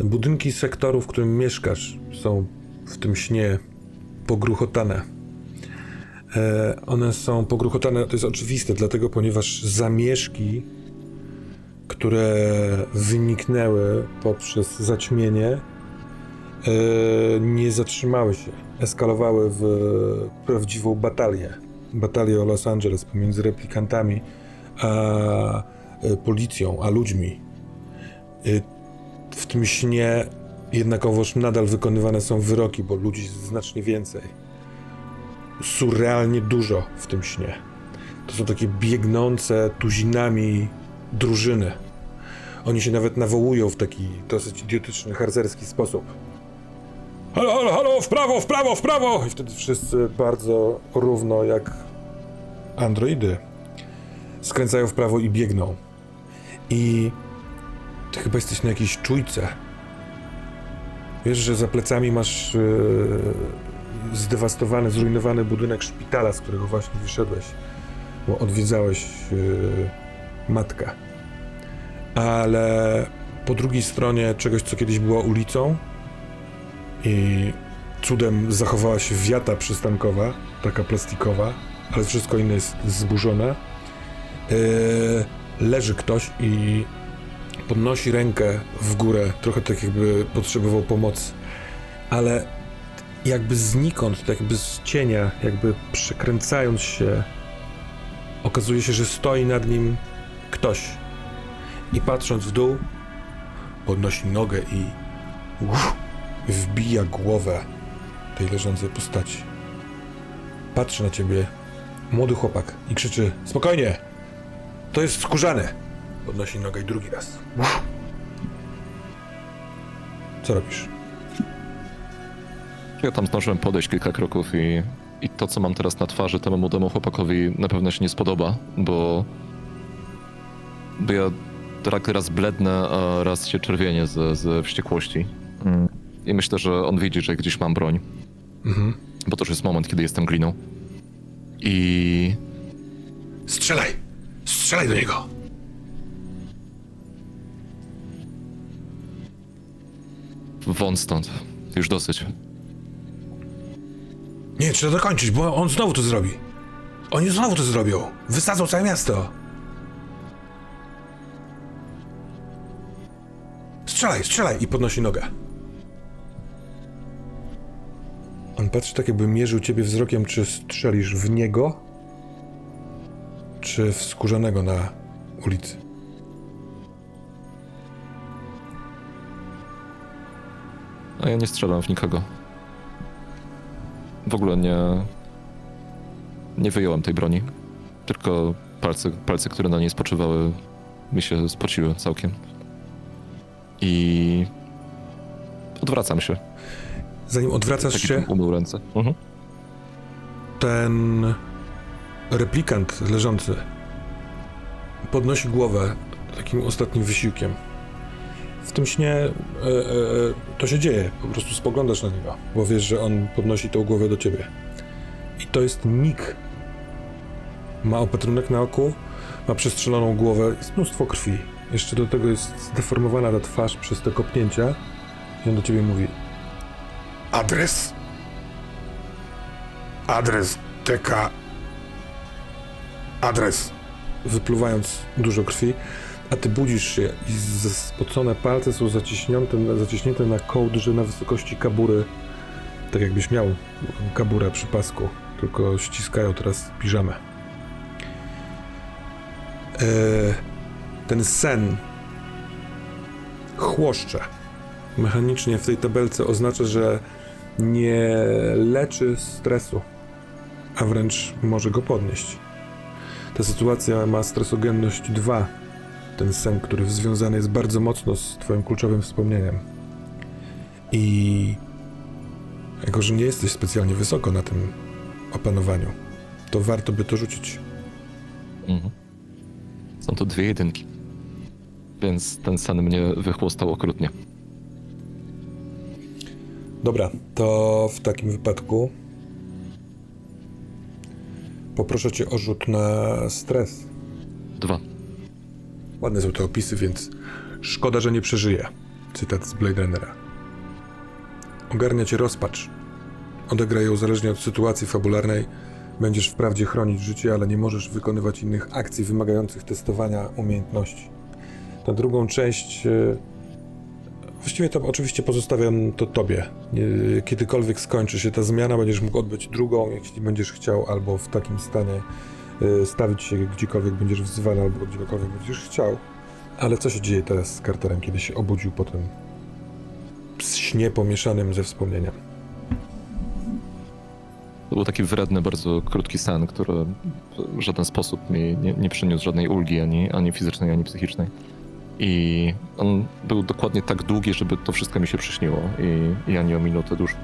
Budynki sektoru, w którym mieszkasz, są w tym śnie pogruchotane. One są pogruchotane, to jest oczywiste, dlatego, ponieważ zamieszki, które wyniknęły poprzez zaćmienie, nie zatrzymały się. Eskalowały w prawdziwą batalię. Batalię o Los Angeles pomiędzy replikantami a policją, a ludźmi. W tym śnie jednakowoż nadal wykonywane są wyroki, bo ludzi jest znacznie więcej. Surrealnie dużo w tym śnie. To są takie biegnące tuzinami drużyny. Oni się nawet nawołują w taki dosyć idiotyczny, harcerski sposób. Halo, halo, halo, w prawo, w prawo, w prawo! I wtedy wszyscy bardzo równo jak androidy skręcają w prawo i biegną. I ty chyba jesteś na jakiejś czujce. Wiesz, że za plecami masz zdewastowany, zrujnowany budynek szpitala, z którego właśnie wyszedłeś, bo odwiedzałeś matkę. Ale po drugiej stronie czegoś, co kiedyś była ulicą i cudem zachowała się wiata przystankowa, taka plastikowa, ale wszystko inne jest zburzone, leży ktoś i podnosi rękę w górę, trochę tak jakby potrzebował pomocy, ale jakby znikąd, jakby z cienia, jakby przekręcając się, okazuje się, że stoi nad nim ktoś i patrząc w dół, podnosi nogę i wbija głowę tej leżącej postaci. Patrzy na ciebie młody chłopak i krzyczy: spokojnie, to jest skórzany. Podnosi nogę i drugi raz. Co robisz? Ja tam zdążyłem podejść kilka kroków i to, co mam teraz na twarzy temu młodemu chłopakowi, na pewno się nie spodoba, bo ja tak raz blednę, a raz się czerwienię ze wściekłości. I myślę, że on widzi, że gdzieś mam broń. Mhm. Bo to już jest moment, kiedy jestem gliną. I... strzelaj! Strzelaj do niego! Won stąd. Już dosyć. Nie, trzeba dokończyć, bo on znowu to zrobi. Oni znowu to zrobią. Wysadzą całe miasto. Strzelaj, strzelaj! I podnosi nogę. On patrzy tak, jakby mierzył ciebie wzrokiem, czy strzelisz w niego, czy w skórzanego na ulicy. A ja nie strzelam w nikogo. W ogóle nie wyjąłem tej broni. Tylko palce, które na niej spoczywały, mi się spociły całkiem. I... odwracam się. Zanim odwracasz się, umył ręce. Mhm. Ten replikant leżący podnosi głowę takim ostatnim wysiłkiem. W tym śnie to się dzieje, po prostu spoglądasz na niego, bo wiesz, że on podnosi tą głowę do ciebie. I to jest Nik. Ma opatrunek na oku, ma przestrzeloną głowę, jest mnóstwo krwi. Jeszcze do tego jest zdeformowana ta twarz przez te kopnięcia i on do ciebie mówi: adres? Adres TK. Adres. Wypluwając dużo krwi, a ty budzisz się i spocone palce są zaciśnięte na kołdrze na wysokości kabury. Tak jakbyś miał kaburę przy pasku, tylko ściskają teraz piżamę. Ten sen chłoszcze. Mechanicznie w tej tabelce oznacza, że nie leczy stresu, a wręcz może go podnieść. Ta sytuacja ma stresogenność 2. Ten sen, który związany jest bardzo mocno z twoim kluczowym wspomnieniem. I jako, że nie jesteś specjalnie wysoko na tym opanowaniu, to warto by to rzucić. Mhm. Są to 2 jedynki. Więc ten sen mnie wychłostał okrutnie. Dobra, to w takim wypadku Poproszę cię o rzut na stres. 2. Ładne są te opisy, więc szkoda, że nie przeżyję. Cytat z Blade Runnera. Ogarnia cię rozpacz. Odegraj ją zależnie od sytuacji fabularnej. Będziesz wprawdzie chronić życie, ale nie możesz wykonywać innych akcji wymagających testowania umiejętności. Na drugą część... Właściwie to oczywiście pozostawiam to tobie. Kiedykolwiek skończy się ta zmiana, będziesz mógł odbyć drugą, jeśli będziesz chciał, albo w takim stanie stawić się gdziekolwiek będziesz wzywany, albo gdziekolwiek będziesz chciał. Ale co się dzieje teraz z Carterem, kiedy się obudził po tym śnie pomieszanym ze wspomnieniem? To był taki wyradny, bardzo krótki sen, który w żaden sposób mi nie przyniósł żadnej ulgi, ani fizycznej, ani psychicznej. I on był dokładnie tak długi, żeby to wszystko mi się przyśniło i ani o minutę dłuższy.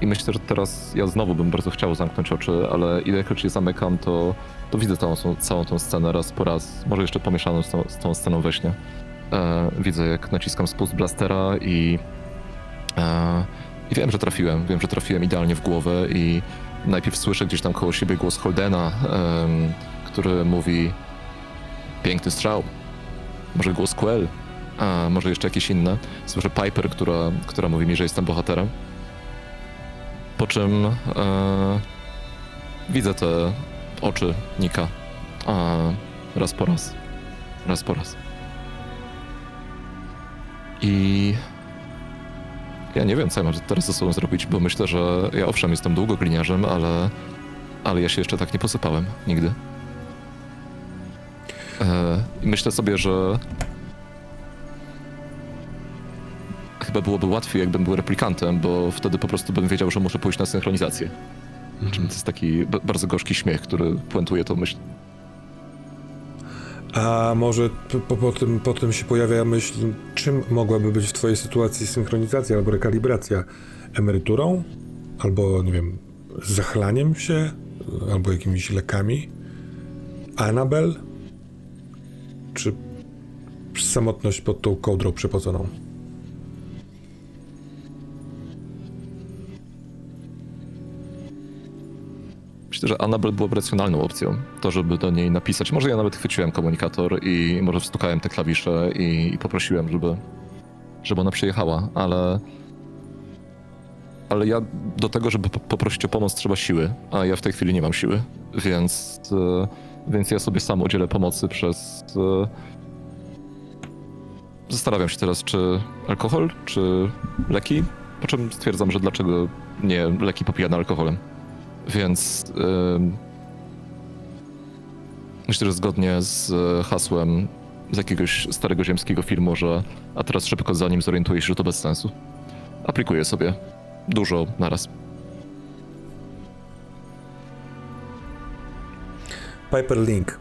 I myślę, że teraz ja znowu bym bardzo chciał zamknąć oczy, ale ilekroć je zamykam, to widzę całą tą scenę raz po raz, może jeszcze pomieszaną z tą sceną we śnie. Widzę, jak naciskam spust blastera i wiem, że trafiłem. Wiem, że trafiłem idealnie w głowę i najpierw słyszę gdzieś tam koło siebie głos Holdena, który mówi: piękny strzał. Może głos Quell, a może jeszcze jakieś inne. Słyszę Piper, która mówi mi, że jestem bohaterem. Po czym widzę te oczy Nika raz po raz. I ja nie wiem, co ja mam teraz ze sobą zrobić, bo myślę, że ja owszem jestem długogliniarzem, ale ja się jeszcze tak nie posypałem nigdy. I myślę sobie, że chyba byłoby łatwiej, jakbym był replikantem, bo wtedy po prostu bym wiedział, że muszę pójść na synchronizację. Mm-hmm. To jest taki bardzo gorzki śmiech, który puentuje tą myśl. A może potem się pojawia myśl, czym mogłaby być w twojej sytuacji synchronizacja albo rekalibracja? Emeryturą? Albo, nie wiem, zachlaniem się? Albo jakimiś lekami? Annabel? Czy samotność pod tą kołdrą przepoconą? Myślę, że Annabel była racjonalną opcją. To, żeby do niej napisać. Może ja nawet chwyciłem komunikator i może wstukałem te klawisze i poprosiłem, żeby ona przyjechała, ale ja do tego, żeby poprosić o pomoc, trzeba siły, a ja w tej chwili nie mam siły, więc ja sobie sam udzielę pomocy przez... Zastanawiam się teraz, czy alkohol, czy leki, po czym stwierdzam, że dlaczego nie leki popijane alkoholem. Więc myślę, że zgodnie z hasłem z jakiegoś starego ziemskiego filmu, że a teraz szybko zanim zorientuję się, że to bez sensu, aplikuję sobie dużo naraz. Piper Ling.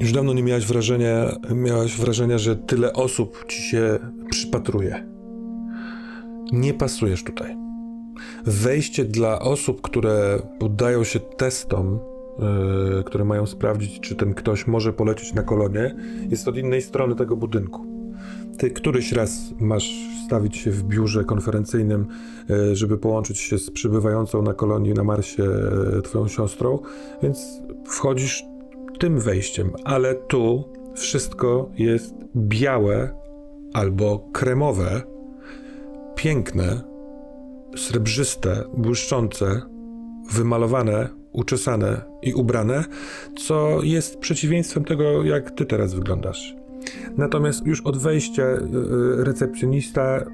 Już dawno nie miałaś wrażenia, że tyle osób ci się przypatruje. Nie pasujesz tutaj. Wejście dla osób, które poddają się testom, które mają sprawdzić, czy ten ktoś może polecieć na kolonie, jest od innej strony tego budynku. Ty któryś raz masz stawić się w biurze konferencyjnym, żeby połączyć się z przybywającą na kolonii na Marsie twoją siostrą, więc wchodzisz tym wejściem, ale tu wszystko jest białe albo kremowe, piękne, srebrzyste, błyszczące, wymalowane, uczesane i ubrane, co jest przeciwieństwem tego, jak ty teraz wyglądasz. Natomiast już od wejścia recepcjonista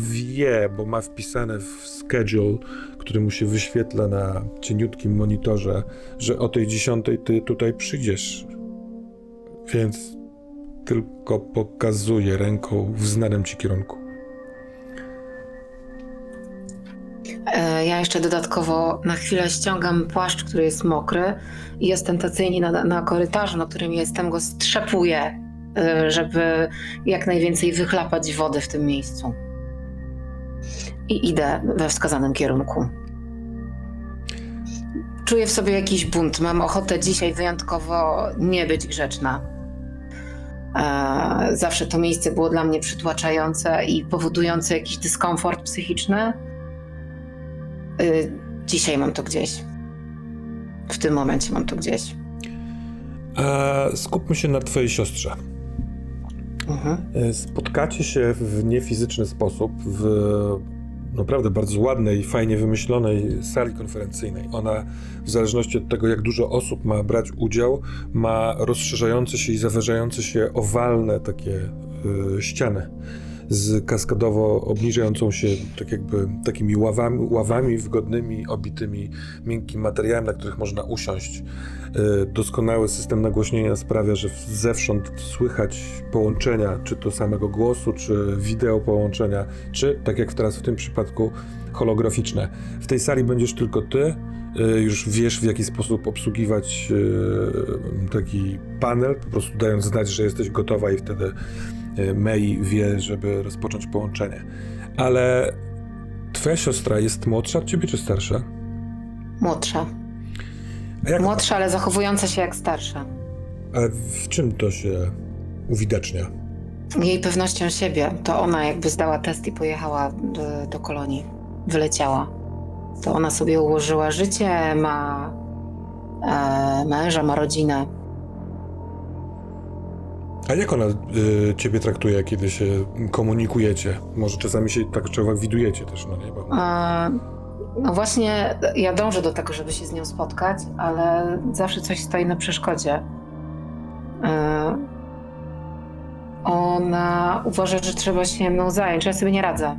wie, bo ma wpisane w schedule, który mu się wyświetla na cieniutkim monitorze, że o tej 10:00 ty tutaj przyjdziesz. Więc tylko pokazuje ręką w znanym ci kierunku. Ja jeszcze dodatkowo na chwilę ściągam płaszcz, który jest mokry i ostentacyjnie na korytarzu, na którym jestem, go strzepuję, żeby jak najwięcej wychlapać wody w tym miejscu. I idę we wskazanym kierunku. Czuję w sobie jakiś bunt. Mam ochotę dzisiaj wyjątkowo nie być grzeczna. Zawsze to miejsce było dla mnie przytłaczające i powodujące jakiś dyskomfort psychiczny. Dzisiaj mam to gdzieś. W tym momencie mam to gdzieś. Skupmy się na twojej siostrze. Mhm. Spotkacie się w niefizyczny sposób, w naprawdę bardzo ładnej, fajnie wymyślonej sali konferencyjnej. Ona w zależności od tego, jak dużo osób ma brać udział, ma rozszerzające się i zawężające się owalne takie ściany z kaskadowo obniżającą się tak jakby takimi ławami wygodnymi, obitymi miękkim materiałem, na których można usiąść. Doskonały system nagłośnienia sprawia, że zewsząd słychać połączenia, czy to samego głosu, czy wideo połączenia, czy, tak jak teraz w tym przypadku, holograficzne. W tej sali będziesz tylko ty, już wiesz, w jaki sposób obsługiwać taki panel, po prostu dając znać, że jesteś gotowa i wtedy Mei wie, żeby rozpocząć połączenie. Ale twoja siostra jest młodsza od ciebie, czy starsza? Młodsza. Młodsza, ale zachowująca się jak starsza. A w czym to się uwidacznia? Jej pewnością siebie. To ona jakby zdała test i pojechała do kolonii. Wyleciała. To ona sobie ułożyła życie, ma męża, ma rodzinę. A jak ona ciebie traktuje, kiedy się komunikujecie? Może czasami się tak czy owak widujecie też, no nie? Bo... No właśnie, ja dążę do tego, żeby się z nią spotkać, ale zawsze coś stoi na przeszkodzie. Ona uważa, że trzeba się mną zająć, ja sobie nie radzę.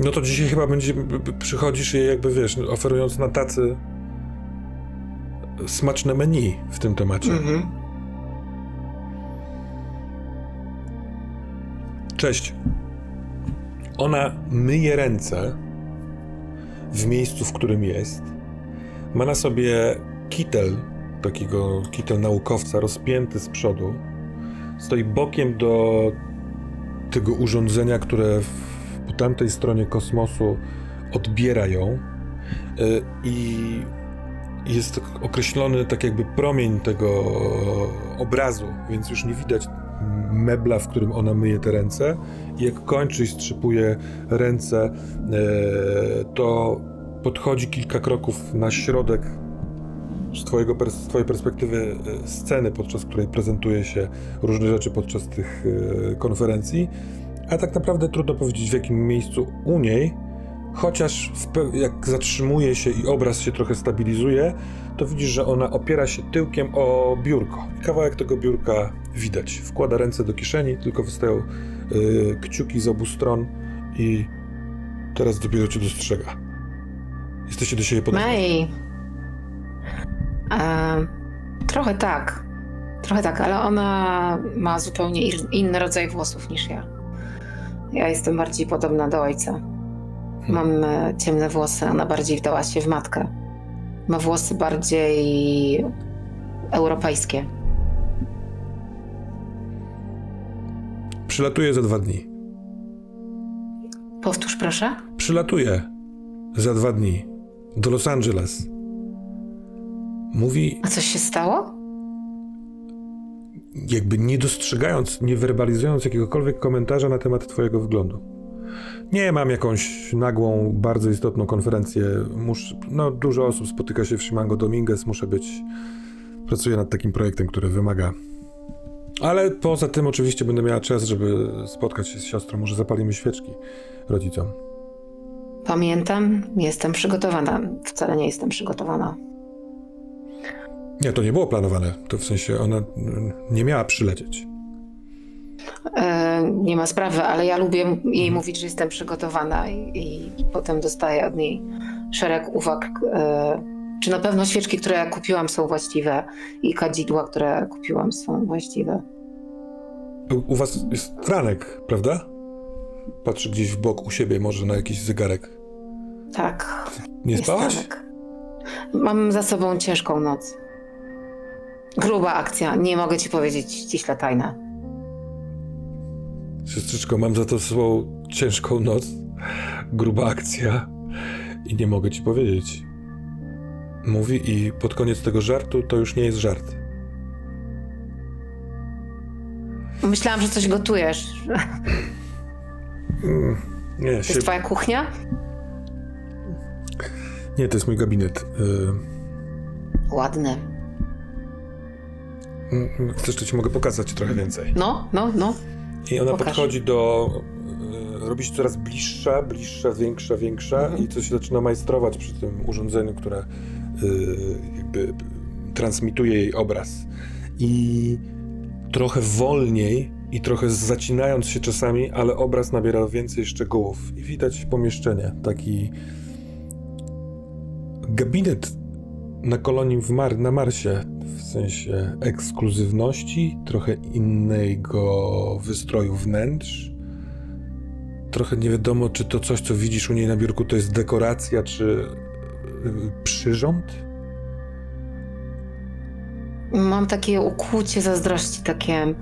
No to dzisiaj chyba przychodzisz jej jakby, wiesz, oferując na tacy smaczne menu w tym temacie. Mm-hmm. Cześć. Ona myje ręce w miejscu, w którym jest. Ma na sobie kitel naukowca rozpięty z przodu. Stoi bokiem do tego urządzenia, które po tamtej stronie kosmosu odbiera ją i jest określony tak jakby promień tego obrazu, więc już nie widać mebla, w którym ona myje te ręce. I jak kończy i strzypuje ręce, to podchodzi kilka kroków na środek z twojej perspektywy sceny, podczas której prezentuje się różne rzeczy podczas tych konferencji. A tak naprawdę trudno powiedzieć, w jakim miejscu u niej, chociaż jak zatrzymuje się i obraz się trochę stabilizuje, to widzisz, że ona opiera się tyłkiem o biurko. Kawałek tego biurka widać. Wkłada ręce do kieszeni, tylko wystają kciuki z obu stron i teraz dopiero cię dostrzega. Jesteście do siebie podobni. Mej! Trochę tak, ale ona ma zupełnie inny rodzaj włosów niż ja. Ja jestem bardziej podobna do ojca. Mam ciemne włosy, ona bardziej wdała się w matkę. Ma włosy bardziej europejskie. Przylatuje za 2 dni. Powtórz proszę? Przylatuje za 2 dni do Los Angeles. Mówi... A coś się stało? Jakby nie dostrzegając, nie werbalizując jakiegokolwiek komentarza na temat twojego wyglądu. Nie, mam jakąś nagłą, bardzo istotną konferencję. Dużo osób spotyka się w Shimango Dominguez, pracuję nad takim projektem, który wymaga. Ale poza tym oczywiście będę miała czas, żeby spotkać się z siostrą. Może zapalimy świeczki rodzicom. Pamiętam, jestem przygotowana. Wcale nie jestem przygotowana. Nie, to nie było planowane. To w sensie ona nie miała przylecieć. Nie ma sprawy, ale ja lubię jej mówić, że jestem przygotowana i potem dostaję od niej szereg uwag, czy na pewno świeczki, które ja kupiłam, są właściwe i kadzidła, które kupiłam, są właściwe. U was jest ranek, prawda? Patrzy gdzieś w bok u siebie, może na jakiś zegarek. Tak. Nie spałaś? Ranek. Mam za sobą ciężką noc. Gruba akcja, nie mogę ci powiedzieć, ściśle tajna. Siostrzyczko, mam za to sobą ciężką noc, gruba akcja i nie mogę ci powiedzieć. Mówi i pod koniec tego żartu to już nie jest żart. Myślałam, że coś gotujesz. Nie, to się... jest twoja kuchnia? Nie, to jest mój gabinet. Ładne. Chcesz, to ci mogę pokazać trochę więcej. No. I ona Pokaż. Podchodzi do... Robi się coraz bliższe, większe i coś zaczyna majstrować przy tym urządzeniu, które jakby transmituje jej obraz. I trochę wolniej i trochę zacinając się czasami, ale obraz nabiera więcej szczegółów i widać pomieszczenie. Taki gabinet na kolonii na Marsie, w sensie ekskluzywności, trochę innego wystroju wnętrz. Trochę nie wiadomo, czy to coś, co widzisz u niej na biurku, to jest dekoracja, czy przyrząd? Mam takie ukłucie zazdrości, takie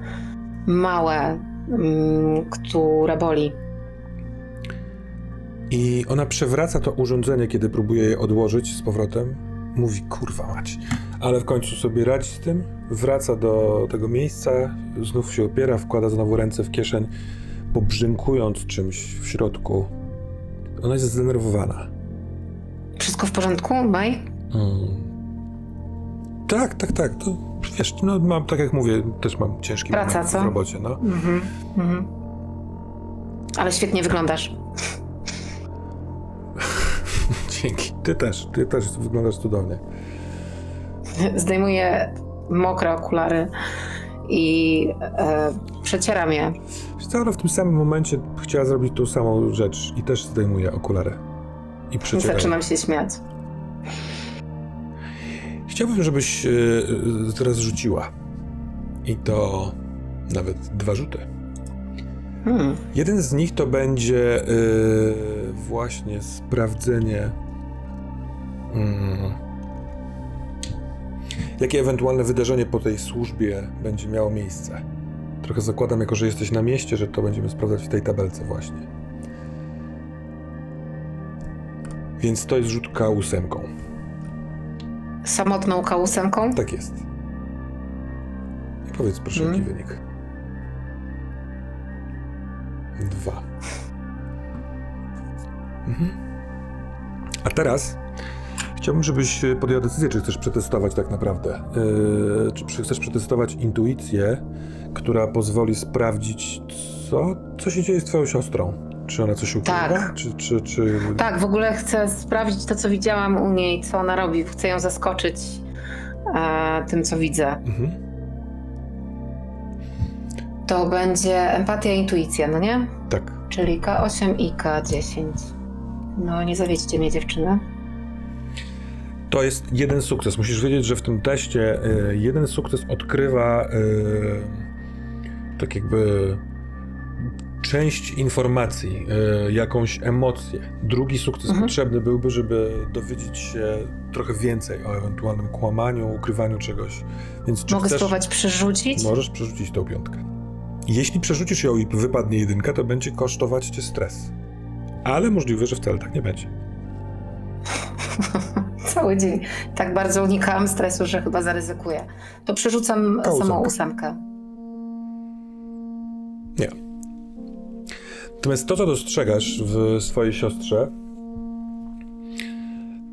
małe, które boli. I ona przewraca to urządzenie, kiedy próbuje je odłożyć z powrotem. Mówi, kurwa mać. Ale w końcu sobie radzi z tym, wraca do tego miejsca, znów się opiera, wkłada znowu ręce w kieszeń, pobrzękując czymś w środku. Ona jest zdenerwowana. Wszystko w porządku, Maj? Tak. To, wiesz, no mam, tak jak mówię, też mam ciężki moment w robocie, no. Mhm. Ale świetnie wyglądasz. Dzięki. Ty też wyglądasz cudownie. Zdejmuję mokre okulary i przecieram je. Sara w tym samym momencie chciała zrobić tą samą rzecz i też zdejmuje okulary i przeciera. Zaczynam się śmiać. Chciałbym, żebyś teraz rzuciła. I to nawet 2 rzuty. Jeden z nich to będzie właśnie sprawdzenie, jakie ewentualne wydarzenie po tej służbie będzie miało miejsce. Trochę zakładam, jako że jesteś na mieście, że to będziemy sprawdzać w tej tabelce właśnie. Więc to jest rzut K8. Samotną K8? Tak jest. I powiedz proszę, jaki wynik. 2. A teraz chciałbym, żebyś podjęła decyzję, czy chcesz przetestować tak naprawdę. Czy chcesz przetestować intuicję, która pozwoli sprawdzić, co się dzieje z twoją siostrą. Czy ona coś ukrywa? Tak. Czy... Tak, w ogóle chcę sprawdzić to, co widziałam u niej, co ona robi. Chcę ją zaskoczyć tym, co widzę. To będzie empatia, intuicja, no nie? Tak. Czyli K8 i K10. No, nie zawiedźcie mnie, dziewczyny. To jest jeden sukces. Musisz wiedzieć, że w tym teście jeden sukces odkrywa tak jakby część informacji, jakąś emocję. Drugi sukces potrzebny byłby, żeby dowiedzieć się trochę więcej o ewentualnym kłamaniu, ukrywaniu czegoś. Więc czy mogę spróbować przerzucić? Możesz przerzucić tą 5. Jeśli przerzucisz ją i wypadnie 1, to będzie kosztować cię stres. Ale możliwe, że wcale tak nie będzie. Cały dzień tak bardzo unikałam stresu, że chyba zaryzykuję. To przerzucam samą 8. Nie. Natomiast to, co dostrzegasz w swojej siostrze,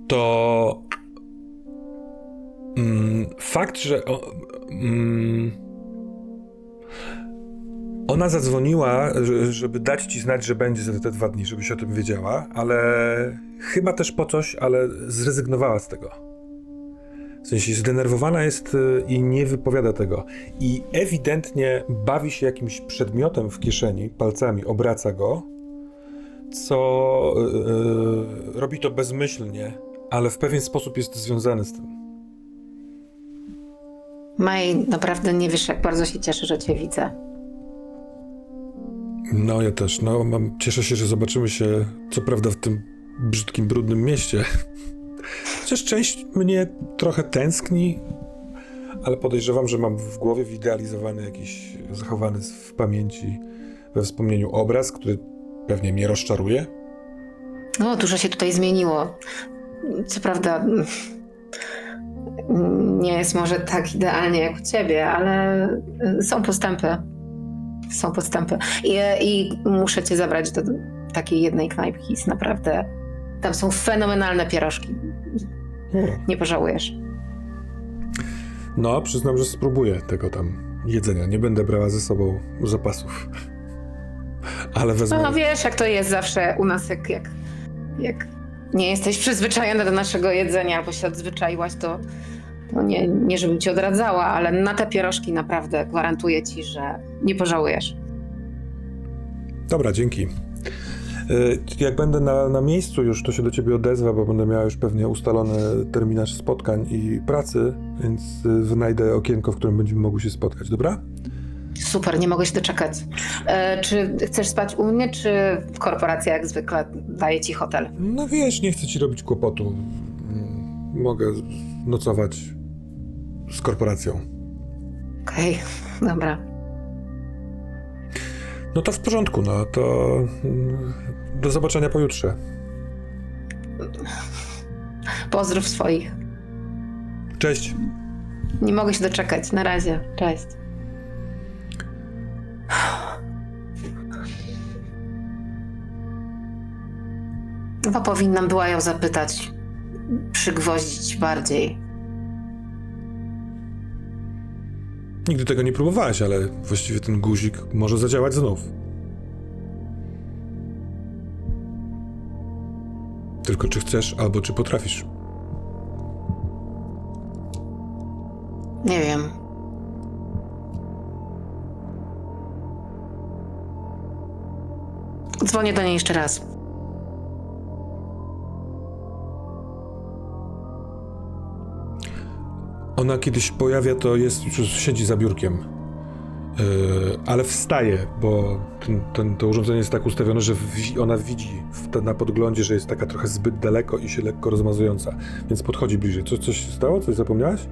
to fakt, że ona zadzwoniła, żeby dać ci znać, że będzie za te 2 dni, żebyś o tym wiedziała, ale chyba też po coś, ale zrezygnowała z tego. W sensie zdenerwowana jest i nie wypowiada tego. I ewidentnie bawi się jakimś przedmiotem w kieszeni, palcami obraca go, co robi to bezmyślnie, ale w pewien sposób jest związany z tym. Maj, naprawdę nie wiesz, jak bardzo się cieszę, że cię widzę. No, ja też. No, cieszę się, że zobaczymy się, co prawda w tym brzydkim, brudnym mieście. Chociaż część mnie trochę tęskni, ale podejrzewam, że mam w głowie wyidealizowany jakiś, zachowany w pamięci, we wspomnieniu obraz, który pewnie mnie rozczaruje. No, dużo się tutaj zmieniło. Co prawda nie jest może tak idealnie jak u ciebie, ale są postępy. I muszę cię zabrać do takiej jednej knajpki jest naprawdę... Tam są fenomenalne pierożki. Nie pożałujesz. No, przyznam, że spróbuję tego tam jedzenia. Nie będę brała ze sobą zapasów. Ale wezmę... No wiesz, jak to jest zawsze u nas, jak nie jesteś przyzwyczajona do naszego jedzenia, albo się odzwyczaiłaś, to no nie żebym ci odradzała, ale na te pierożki naprawdę gwarantuję ci, że nie pożałujesz. Dobra, dzięki. Jak będę na miejscu już, to się do ciebie odezwę, bo będę miała już pewnie ustalony terminarz spotkań i pracy, więc wynajdę okienko, w którym będziemy mogli się spotkać, dobra? Super, nie mogę się doczekać. Czy chcesz spać u mnie, czy korporacja jak zwykle daje ci hotel? No wiesz, nie chcę ci robić kłopotu. Mogę nocować z korporacją. Okej, dobra. No to w porządku, no to do zobaczenia pojutrze. Pozdrów swoich. Cześć. Nie mogę się doczekać, na razie, cześć. Chyba powinnam była ją zapytać, przygwoździć bardziej. Nigdy tego nie próbowałaś, ale właściwie ten guzik może zadziałać znów. Tylko czy chcesz, albo czy potrafisz? Nie wiem. Dzwonię do niej jeszcze raz. Ona kiedyś pojawia, to jest, już siedzi za biurkiem, ale wstaje, bo to urządzenie jest tak ustawione, że ona widzi na podglądzie, że jest taka trochę zbyt daleko i się lekko rozmazująca, więc podchodzi bliżej. Coś się stało? Coś zapomniałaś?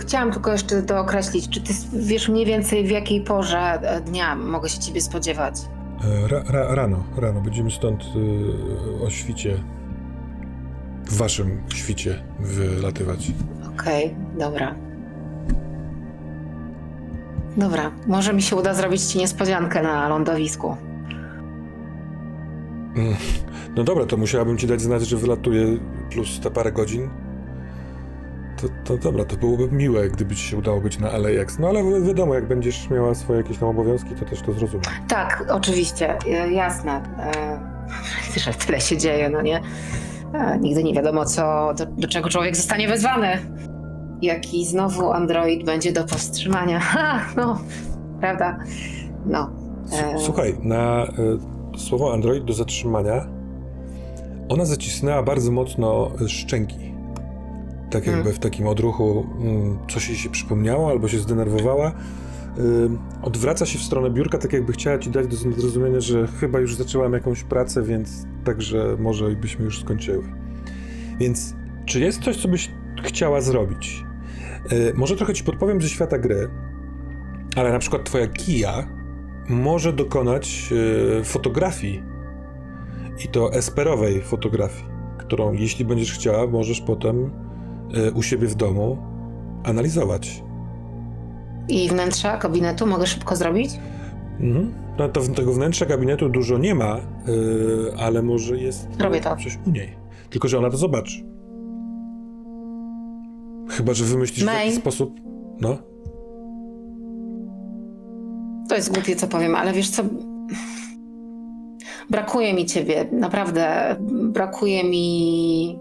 Chciałam tylko jeszcze dookreślić, czy ty wiesz mniej więcej w jakiej porze dnia mogę się ciebie spodziewać? Rano. Będziemy stąd o świcie, w waszym świcie wylatywać. Okej, dobra. Dobra, może mi się uda zrobić ci niespodziankę na lądowisku. No dobra, to musiałabym ci dać znać, że wylatuję plus te parę godzin. To dobra, to byłoby miłe, gdyby ci się udało być na LAX. No ale wiadomo, jak będziesz miała swoje jakieś tam obowiązki, to też to zrozumiem. Tak, oczywiście, jasne. Że tyle się dzieje, no nie? Nigdy nie wiadomo, do czego człowiek zostanie wezwany. Jaki znowu android będzie do powstrzymania. Ha, no, prawda? No. Słuchaj, na słowo android do zatrzymania ona zacisnęła bardzo mocno szczęki. Tak jakby w takim odruchu coś jej się przypomniało albo się zdenerwowała. Odwraca się w stronę biurka, tak jakby chciała ci dać do zrozumienia, że chyba już zaczęłam jakąś pracę, więc także może byśmy już skończyły. Więc czy jest coś, co byś chciała zrobić? Może trochę ci podpowiem ze świata gry, ale na przykład twoja kija może dokonać fotografii i to esperowej fotografii, którą jeśli będziesz chciała, możesz potem u siebie w domu analizować. I wnętrza gabinetu mogę szybko zrobić? No to tego wnętrza gabinetu dużo nie ma, ale może jest coś u niej. Tylko że ona to zobaczy. Chyba że wymyślisz w jakiś sposób. No. To jest głupie, co powiem, ale wiesz co? Brakuje mi ciebie, naprawdę. Brakuje mi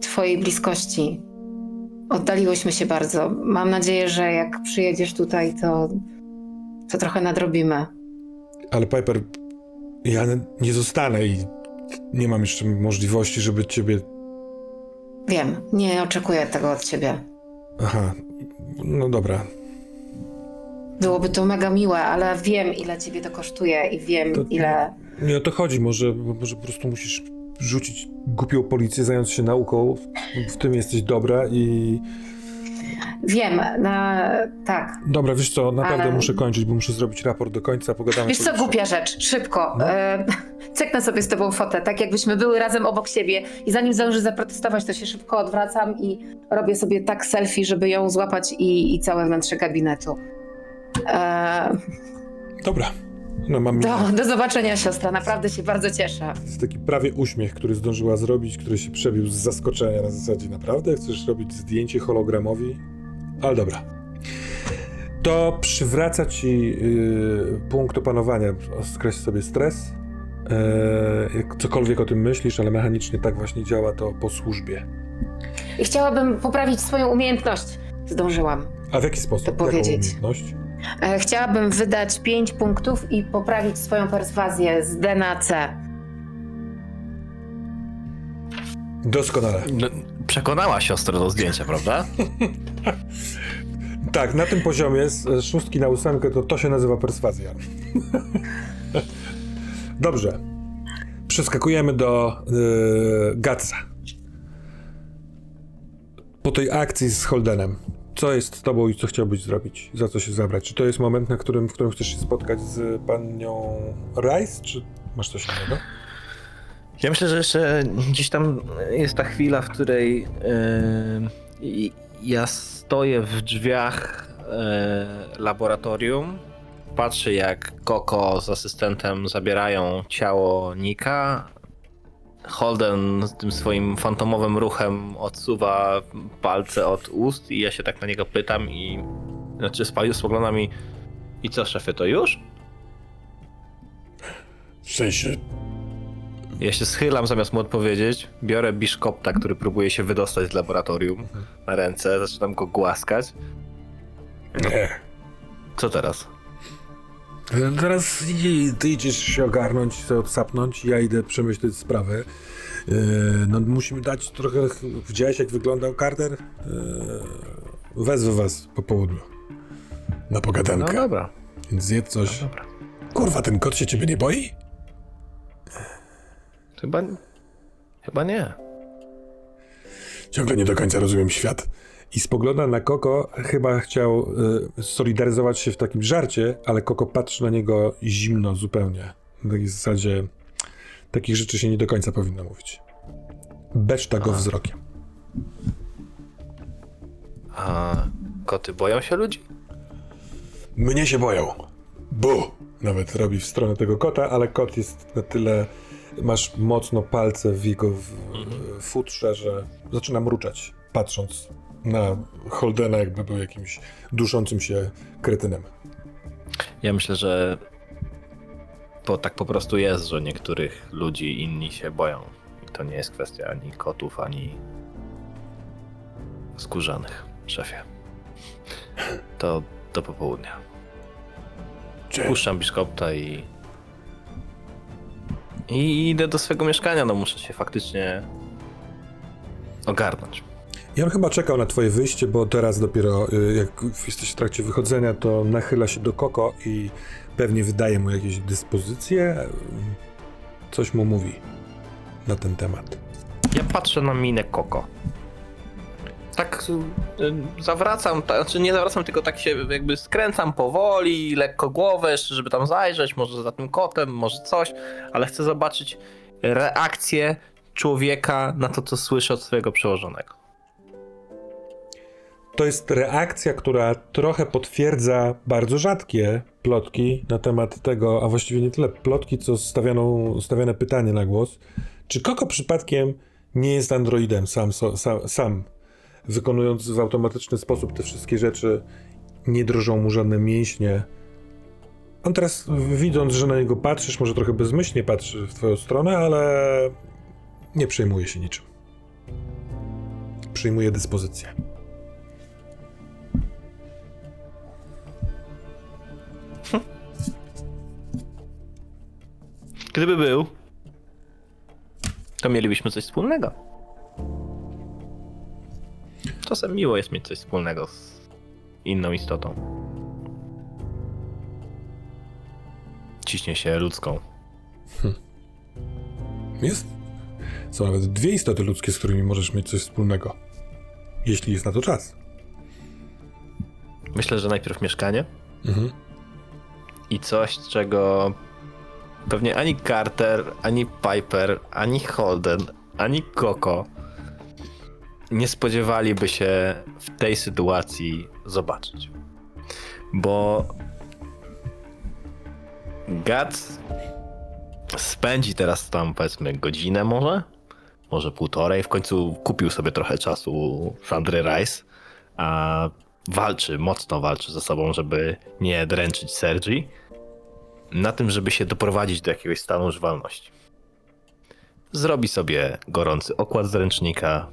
twojej bliskości. Oddaliłyśmy się bardzo. Mam nadzieję, że jak przyjedziesz tutaj, to trochę nadrobimy. Ale Piper, ja nie zostanę i nie mam jeszcze możliwości, żeby ciebie... Wiem, nie oczekuję tego od ciebie. Aha, no dobra. Byłoby to mega miłe, ale wiem, ile ciebie to kosztuje i wiem, ile... Nie o to chodzi, może po prostu musisz... rzucić głupią policję, zająć się nauką, w tym jesteś dobra i... Wiem, tak. Dobra, wiesz co, naprawdę muszę kończyć, bo muszę zrobić raport do końca, pogadamy... Wiesz co, głupia rzecz, szybko. No? Cyknę sobie z tobą fotę, tak jakbyśmy były razem obok siebie i zanim zdążę zaprotestować, to się szybko odwracam i robię sobie tak selfie, żeby ją złapać i całe wnętrze gabinetu. Dobra, No, mam do zobaczenia, siostra, naprawdę się bardzo cieszę. To jest taki prawie uśmiech, który zdążyła zrobić, który się przebił z zaskoczenia na zasadzie, naprawdę chcesz robić zdjęcie hologramowi? Ale dobra. To przywraca ci punkt opanowania, skreś sobie stres. Jak cokolwiek o tym myślisz, ale mechanicznie tak właśnie działa to po służbie. I chciałabym poprawić swoją umiejętność. Zdążyłam. A w jaki sposób? To powiedzieć. Jaką umiejętność? Chciałabym wydać 5 punktów i poprawić swoją perswazję z D na C. Doskonale. Przekonała siostrę do zdjęcia, prawda? Tak, na tym poziomie z 6 na 8 to się nazywa perswazja. Dobrze. Przeskakujemy do Gutsa. Po tej akcji z Holdenem. Co jest z tobą i co chciałbyś zrobić? Za co się zabrać? Czy to jest moment, w którym chcesz się spotkać z panią Rice? Czy masz coś innego? Ja myślę, że jeszcze gdzieś tam jest ta chwila, w której ja stoję w drzwiach laboratorium. Patrzy, jak Koko z asystentem zabierają ciało Nika. Holden z tym swoim fantomowym ruchem odsuwa palce od ust i ja się tak na niego pytam i... Znaczy spogląda mi... I co, szefie, to już? W sensie... Ja się schylam, zamiast mu odpowiedzieć. Biorę biszkopta, który próbuje się wydostać z laboratorium, na ręce. Zaczynam go głaskać. Nie. Co teraz? Teraz ty idziesz się ogarnąć, się odsapnąć, ja idę przemyśleć sprawę. No musimy dać trochę... Widziałeś, jak wyglądał Carter? Wezwę was po południu. Na pogadankę. No dobra. Więc zjedz coś. No, dobra. Kurwa, ten kot się ciebie nie boi? Chyba nie. Ciągle nie do końca rozumiem świat. I spogląda na Koko, chyba chciał solidaryzować się w takim żarcie, ale Koko patrzy na niego zimno zupełnie. W takiej zasadzie takich rzeczy się nie do końca powinno mówić. Beszta go wzrokiem. A koty boją się ludzi? Mnie się boją. Bu! Nawet robi w stronę tego kota, ale kot jest na tyle... Masz mocno palce w jego futrze, że zaczyna mruczeć, patrząc na Holdena, jakby był jakimś duszącym się kretynem. Ja myślę, że to tak po prostu jest, że niektórych ludzi inni się boją. I to nie jest kwestia ani kotów, ani skórzanych, szefie. To do popołudnia. Puszczam biszkopta i idę do swojego mieszkania, no muszę się faktycznie ogarnąć. Ja bym chyba czekał na twoje wyjście, bo teraz dopiero jak jesteś w trakcie wychodzenia, to nachyla się do Koko i pewnie wydaje mu jakieś dyspozycje, coś mu mówi na ten temat. Ja patrzę na minę Koko. Tak zawracam, znaczy nie zawracam, tylko tak się jakby skręcam powoli, lekko głowę, żeby tam zajrzeć, może za tym kotem, może coś, ale chcę zobaczyć reakcję człowieka na to, co słyszę od swojego przełożonego. To jest reakcja, która trochę potwierdza bardzo rzadkie plotki na temat tego, a właściwie nie tyle plotki, co stawiane pytanie na głos. Czy Koko przypadkiem nie jest androidem sam? Wykonując w automatyczny sposób te wszystkie rzeczy, nie drżą mu żadne mięśnie. On teraz, widząc, że na niego patrzysz, może trochę bezmyślnie patrzy w twoją stronę, ale nie przejmuje się niczym. Przyjmuje dyspozycję. Gdyby był, to mielibyśmy coś wspólnego. Czasem miło jest mieć coś wspólnego z inną istotą. Ciśnie się ludzką. Jest? Są nawet 2 istoty ludzkie, z którymi możesz mieć coś wspólnego. Jeśli jest na to czas. Myślę, że najpierw mieszkanie. Mhm. I coś, czego pewnie ani Carter, ani Piper, ani Holden, ani Koko nie spodziewaliby się w tej sytuacji zobaczyć. Bo Guts spędzi teraz tam, powiedzmy, godzinę może półtorej. W końcu kupił sobie trochę czasu Sandry Rice, a walczy, mocno walczy ze sobą, żeby nie dręczyć Sergi, na tym, żeby się doprowadzić do jakiegoś stanu żywalności. Zrobi sobie gorący okład z ręcznika,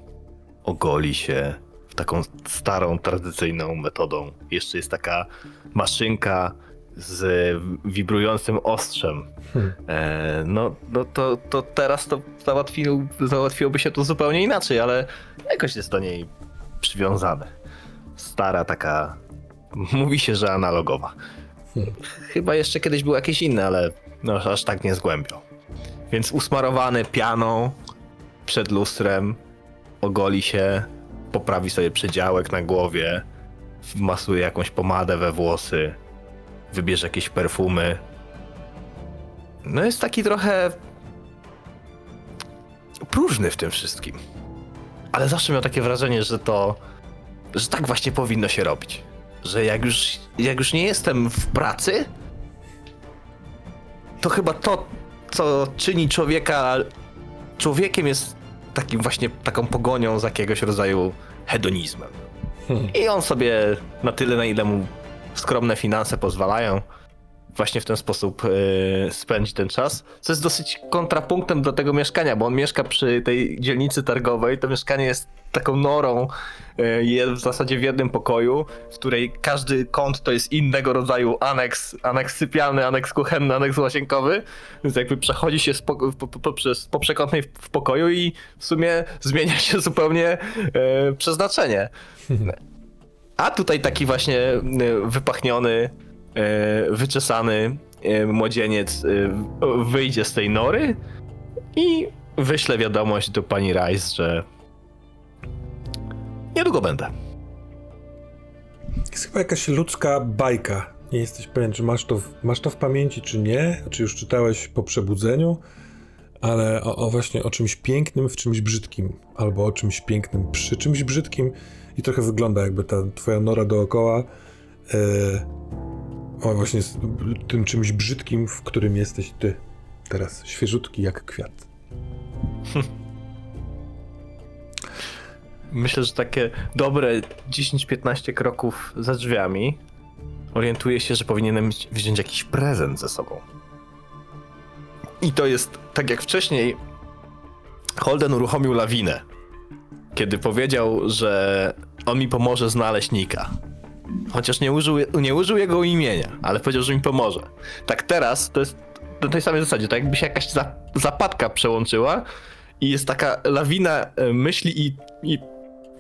ogoli się w taką starą, tradycyjną metodą. Jeszcze jest taka maszynka z wibrującym ostrzem. No to teraz to załatwiłoby się to zupełnie inaczej, ale jakoś jest do niej przywiązane. Stara taka, mówi się, że analogowa. Chyba jeszcze kiedyś były jakieś inne, ale no, aż tak nie zgłębią. Więc usmarowany pianą przed lustrem, ogoli się, poprawi sobie przedziałek na głowie, wmasuje jakąś pomadę we włosy, wybierze jakieś perfumy. No jest taki trochę próżny w tym wszystkim. Ale zawsze miał takie wrażenie, że tak właśnie powinno się robić. Że jak już nie jestem w pracy, to chyba to, co czyni człowieka człowiekiem, jest takim właśnie taką pogonią za jakiegoś rodzaju hedonizmem. I on sobie na tyle, na ile mu skromne finanse pozwalają, właśnie w ten sposób spędzi ten czas, co jest dosyć kontrapunktem do tego mieszkania, bo on mieszka przy tej dzielnicy targowej, to mieszkanie jest taką norą, jest w zasadzie w jednym pokoju, w której każdy kąt to jest innego rodzaju aneks sypialny, aneks kuchenny, aneks łazienkowy, więc jakby przechodzi się po przekątnej w pokoju i w sumie zmienia się zupełnie przeznaczenie. A tutaj taki właśnie wypachniony, wyczesany młodzieniec wyjdzie z tej nory i wyśle wiadomość do pani Rice, że niedługo będę. Jest chyba jakaś ludzka bajka. Nie jesteś pewien, czy masz to w pamięci, czy nie, czy już czytałeś po przebudzeniu, ale o właśnie o czymś pięknym w czymś brzydkim, albo o czymś pięknym przy czymś brzydkim, i trochę wygląda jakby ta twoja nora dookoła właśnie z tym czymś brzydkim, w którym jesteś ty teraz, świeżutki jak kwiat. Myślę, że takie dobre 10-15 kroków za drzwiami orientuję się, że powinienem wziąć jakiś prezent ze sobą. I to jest, tak jak wcześniej, Holden uruchomił lawinę, kiedy powiedział, że on mi pomoże znaleźć Nika. Chociaż nie użył jego imienia, ale powiedział, że mi pomoże. Tak teraz, to jest na tej samej zasadzie, tak jakby się jakaś zapadka przełączyła i jest taka lawina myśli i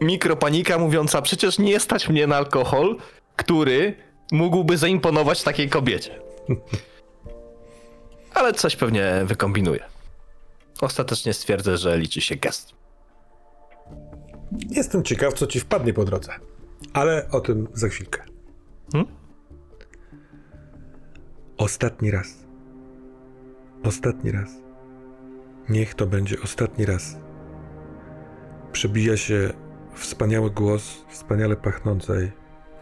mikropanika mówiąca, przecież nie stać mnie na alkohol, który mógłby zaimponować takiej kobiecie. Ale coś pewnie wykombinuje. Ostatecznie stwierdzę, że liczy się gest. Jestem ciekaw, co ci wpadnie po drodze. Ale o tym za chwilkę. Ostatni raz. Niech to będzie ostatni raz. Przebija się wspaniały głos, wspaniale pachnącej,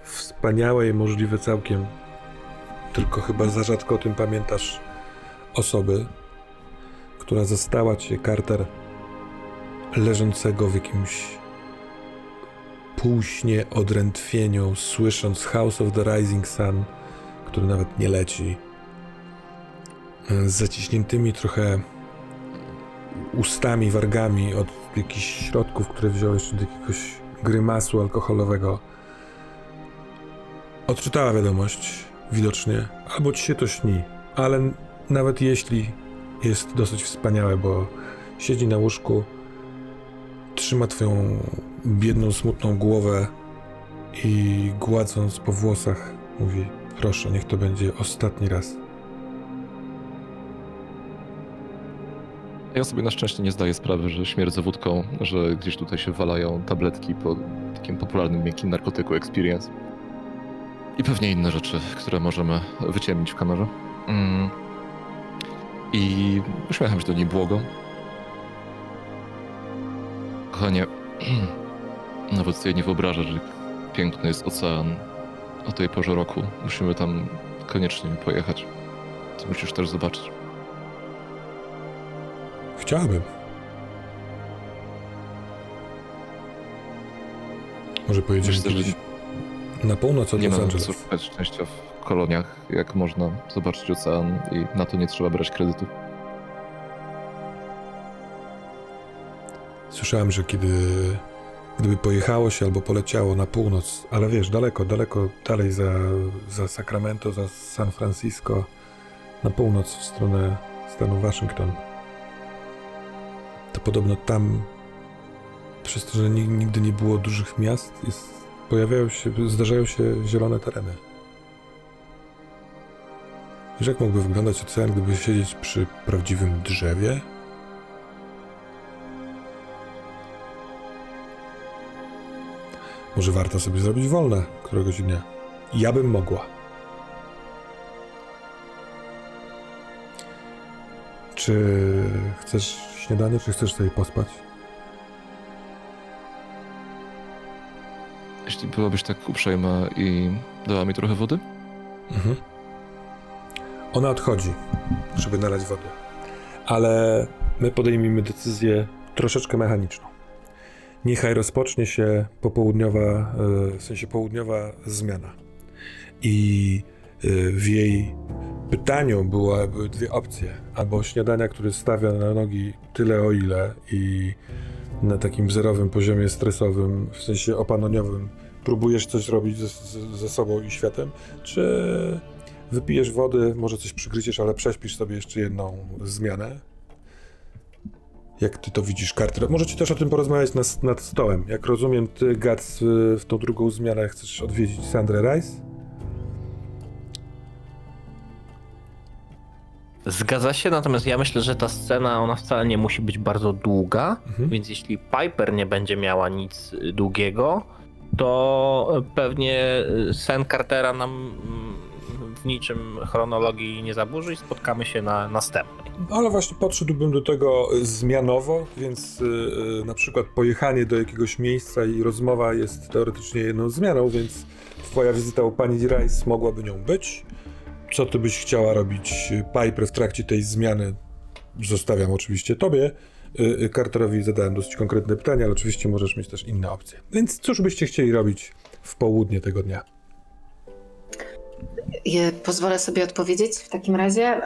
wspaniałej, możliwe całkiem, tylko chyba za rzadko o tym pamiętasz, osoby, która zastała cię, Carter, leżącego w jakimś półśnie odrętwieniu, słysząc House of the Rising Sun, który nawet nie leci, z zaciśniętymi trochę ustami, wargami od jakichś środków, które wziąłeś, od jakiegoś grymasu alkoholowego. Odczytała wiadomość, widocznie, albo ci się to śni, ale nawet jeśli, jest dosyć wspaniałe, bo siedzi na łóżku, trzyma twoją biedną, smutną głowę i gładząc po włosach mówi, proszę, niech to będzie ostatni raz. Ja sobie na szczęście nie zdaję sprawy, że śmierdzę wódką, że gdzieś tutaj się walają tabletki po takim popularnym, miękkim narkotyku Experience i pewnie inne rzeczy, które możemy wyciemnić w kamerze. I uśmiecham się do niej błogo. Kochanie, nawet sobie nie wyobrażasz, że piękny jest ocean o tej porze roku. Musimy tam koniecznie pojechać. Ty musisz też zobaczyć. Chciałabym. Może pojedziemy na północ od Los Angeles. Nie ma co szukać szczęścia w koloniach, jak można zobaczyć ocean i na to nie trzeba brać kredytu. Słyszałem, że gdyby pojechało się albo poleciało na północ, ale wiesz, daleko dalej za Sacramento, za San Francisco, na północ w stronę stanu Waszyngton, to podobno tam, przez to, że nigdy nie było dużych miast, zdarzają się zielone tereny. Wiesz, jak mógłby wyglądać ocean, gdyby siedzieć przy prawdziwym drzewie? Może warto sobie zrobić wolne któregoś dnia. Ja bym mogła. Czy chcesz śniadanie, czy chcesz sobie pospać? Jeśli byłabyś tak uprzejma i dała mi trochę wody? Mhm. Ona odchodzi, żeby nalać wody. Ale my podejmiemy decyzję troszeczkę mechaniczną. Niechaj rozpocznie się popołudniowa, w sensie południowa zmiana. I w jej pytaniu były dwie opcje. Albo śniadania, które stawia na nogi tyle o ile i na takim zerowym poziomie stresowym, w sensie opanoniowym, próbujesz coś robić ze sobą i światem, czy wypijesz wody, może coś przygryziesz, ale prześpisz sobie jeszcze jedną zmianę. Jak ty to widzisz, Carter? Możecie też o tym porozmawiać nad stołem. Jak rozumiem, ty, Guts, w tą drugą zmianę chcesz odwiedzić Sandrę Rice? Zgadza się, natomiast ja myślę, że ta scena, ona wcale nie musi być bardzo długa, więc jeśli Piper nie będzie miała nic długiego, to pewnie sen Cartera nam w niczym chronologii nie zaburzy i spotkamy się na następnej. Ale właśnie podszedłbym do tego zmianowo, więc na przykład pojechanie do jakiegoś miejsca i rozmowa jest teoretycznie jedną zmianą, więc twoja wizyta u pani Rice mogłaby nią być. Co ty byś chciała robić, Piper, w trakcie tej zmiany? Zostawiam oczywiście tobie. Carterowi zadałem dosyć konkretne pytania, ale oczywiście możesz mieć też inne opcje. Więc cóż byście chcieli robić w południe tego dnia? Pozwolę sobie odpowiedzieć w takim razie.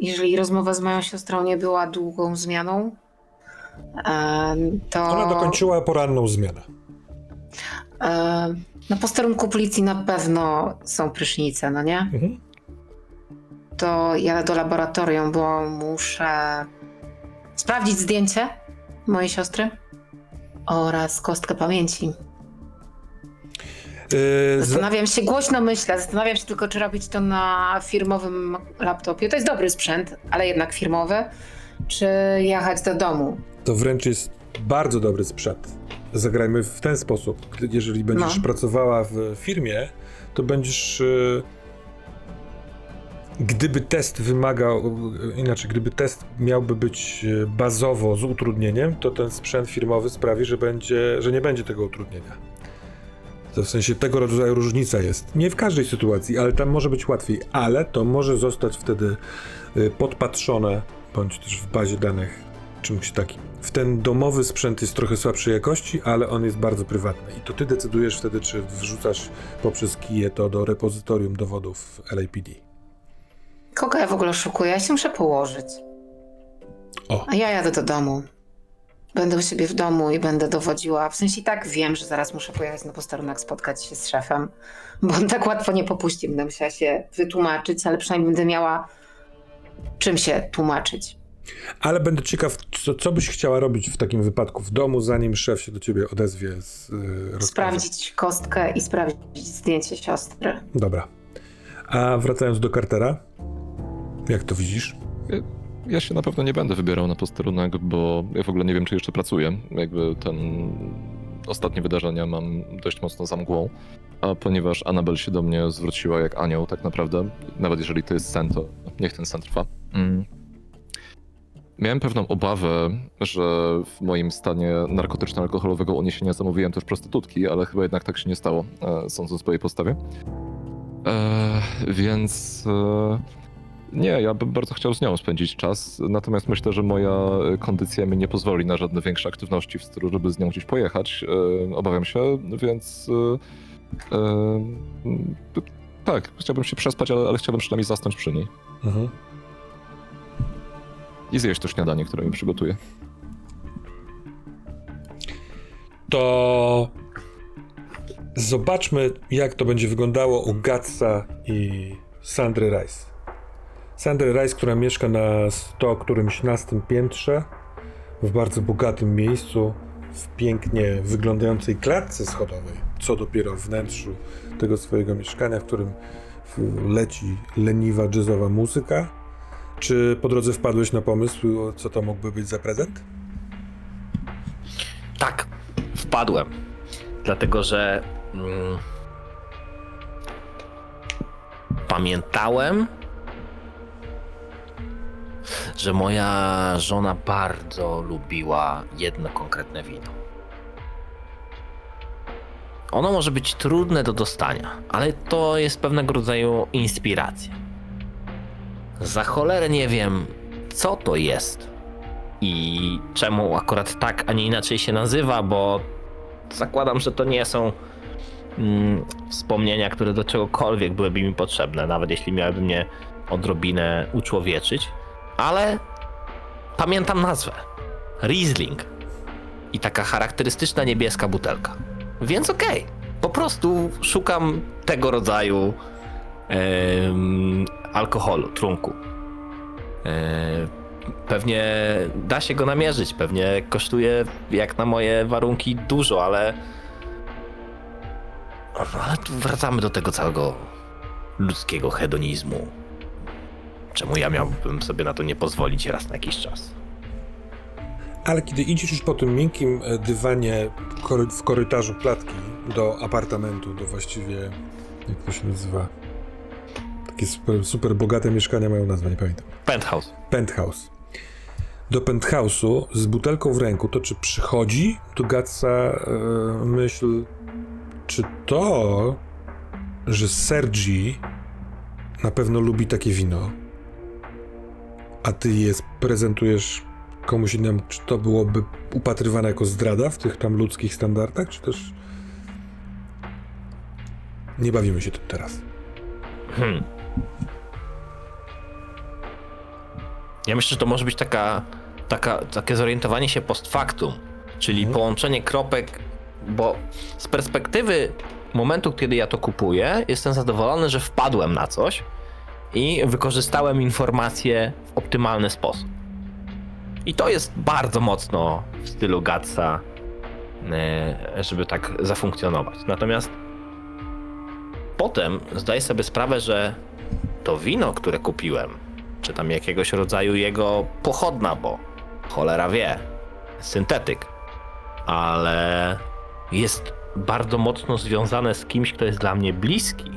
Jeżeli rozmowa z moją siostrą nie była długą zmianą, to... Ona dokończyła poranną zmianę. Na posterunku policji na pewno są prysznice, no nie? Mhm. To jadę do laboratorium, bo muszę sprawdzić zdjęcie mojej siostry oraz kostkę pamięci. Zastanawiam się tylko, czy robić to na firmowym laptopie. To jest dobry sprzęt, ale jednak firmowy. Czy jechać do domu? To wręcz jest bardzo dobry sprzęt. Zagrajmy w ten sposób. Jeżeli będziesz pracowała w firmie, to będziesz... Gdyby test miałby być bazowo z utrudnieniem, to ten sprzęt firmowy sprawi, że nie będzie tego utrudnienia. To w sensie tego rodzaju różnica jest. Nie w każdej sytuacji, ale tam może być łatwiej. Ale to może zostać wtedy podpatrzone, bądź też w bazie danych, czymś takim. W ten domowy sprzęt jest trochę słabszej jakości, ale on jest bardzo prywatny. I to ty decydujesz wtedy, czy wrzucasz poprzez kije to do repozytorium dowodów LAPD. Kogo ja w ogóle oszukuję? Ja się muszę położyć. A ja jadę do domu. Będę u siebie w domu i będę dowodziła. W sensie i tak wiem, że zaraz muszę pojechać na posterunek, spotkać się z szefem, bo on tak łatwo nie popuści. Będę musiała się wytłumaczyć, ale przynajmniej będę miała czym się tłumaczyć. Ale będę ciekaw, co byś chciała robić w takim wypadku w domu, zanim szef się do ciebie odezwie z rozkazem. Sprawdzić kostkę i sprawdzić zdjęcie siostry. Dobra. A wracając do Cartera, jak to widzisz? Ja się na pewno nie będę wybierał na posterunek, bo ja w ogóle nie wiem, czy jeszcze pracuję. Jakby ten ostatnie wydarzenia mam dość mocno za mgłą, a ponieważ Annabel się do mnie zwróciła jak anioł tak naprawdę, nawet jeżeli to jest sen, to niech ten sen trwa. Miałem pewną obawę, że w moim stanie narkotyczno-alkoholowego uniesienia zamówiłem też prostytutki, ale chyba jednak tak się nie stało, sądząc po jej postawie. Więc... Nie, ja bym bardzo chciał z nią spędzić czas, natomiast myślę, że moja kondycja mi nie pozwoli na żadne większe aktywności w stylu, żeby z nią gdzieś pojechać. Obawiam się, więc... tak, chciałbym się przespać, ale chciałbym przynajmniej zasnąć przy niej. Mhm. I zjeść to śniadanie, które mi przygotuję. To... zobaczmy, jak to będzie wyglądało u Gutsa i Sandry Rice. Sandra Rice, która mieszka na 113 piętrze, w bardzo bogatym miejscu, w pięknie wyglądającej klatce schodowej, co dopiero w wnętrzu tego swojego mieszkania, w którym leci leniwa jazzowa muzyka. Czy po drodze wpadłeś na pomysł, co to mógłby być za prezent? Tak, wpadłem. Dlatego, że pamiętałem, że moja żona bardzo lubiła jedno konkretne wino. Ono może być trudne do dostania, ale to jest pewnego rodzaju inspiracja. Za cholerę nie wiem, co to jest i czemu akurat tak, a nie inaczej się nazywa, bo zakładam, że to nie są wspomnienia, które do czegokolwiek byłyby mi potrzebne, nawet jeśli miałyby mnie odrobinę uczłowieczyć. Ale pamiętam nazwę. Riesling. I taka charakterystyczna niebieska butelka. Więc okej. Po prostu szukam tego rodzaju alkoholu, trunku. Pewnie da się go namierzyć, pewnie kosztuje jak na moje warunki dużo, ale tu wracamy do tego całego ludzkiego hedonizmu. Czemu ja miałbym sobie na to nie pozwolić raz na jakiś czas? Ale kiedy idziesz już po tym miękkim dywanie w korytarzu klatki do apartamentu, do właściwie, jak to się nazywa? Takie super, super bogate mieszkania mają nazwę, nie pamiętam. Penthouse. Do penthouse'u z butelką w ręku, to czy przychodzi do Gutsa myśl, czy to, że Sergi na pewno lubi takie wino, a ty je prezentujesz komuś innemu, czy to byłoby upatrywane jako zdrada w tych tam ludzkich standardach, czy też... Nie bawimy się tym teraz. Ja myślę, że to może być takie zorientowanie się post factum, czyli połączenie kropek, bo z perspektywy momentu, kiedy ja to kupuję, jestem zadowolony, że wpadłem na coś i wykorzystałem informacje w optymalny sposób. I to jest bardzo mocno w stylu Gutsa, żeby tak zafunkcjonować. Natomiast potem zdaję sobie sprawę, że to wino, które kupiłem, czy tam jakiegoś rodzaju jego pochodna, bo cholera wie, syntetyk, ale jest bardzo mocno związane z kimś, kto jest dla mnie bliski.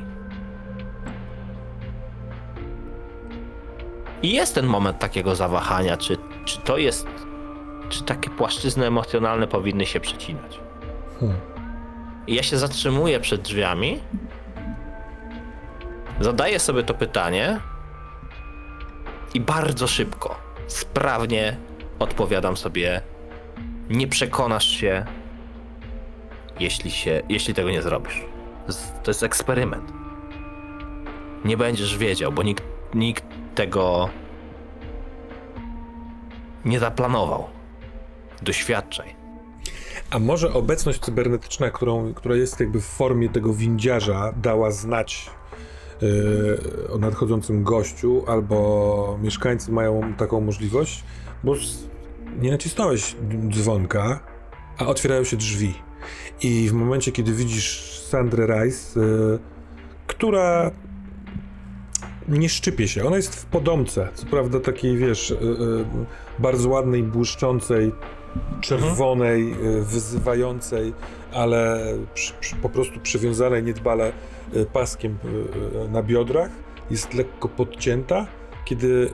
I jest ten moment takiego zawahania, czy to jest, czy takie płaszczyzny emocjonalne powinny się przecinać. I ja się zatrzymuję przed drzwiami, zadaję sobie to pytanie i bardzo szybko, sprawnie odpowiadam sobie: nie przekonasz się, jeśli tego nie zrobisz. To jest eksperyment. Nie będziesz wiedział, bo nikt tego nie zaplanował. Doświadczaj. A może obecność cybernetyczna, która jest jakby w formie tego windziarza, dała znać o nadchodzącym gościu, albo mieszkańcy mają taką możliwość, bo nie nacisnąłeś dzwonka, a otwierają się drzwi. I w momencie, kiedy widzisz Sandrę Rice, która nie szczypie się. Ona jest w podomce, co prawda takiej, wiesz, bardzo ładnej, błyszczącej, czerwonej, wyzywającej, ale po prostu przywiązanej niedbale paskiem na biodrach. Jest lekko podcięta, kiedy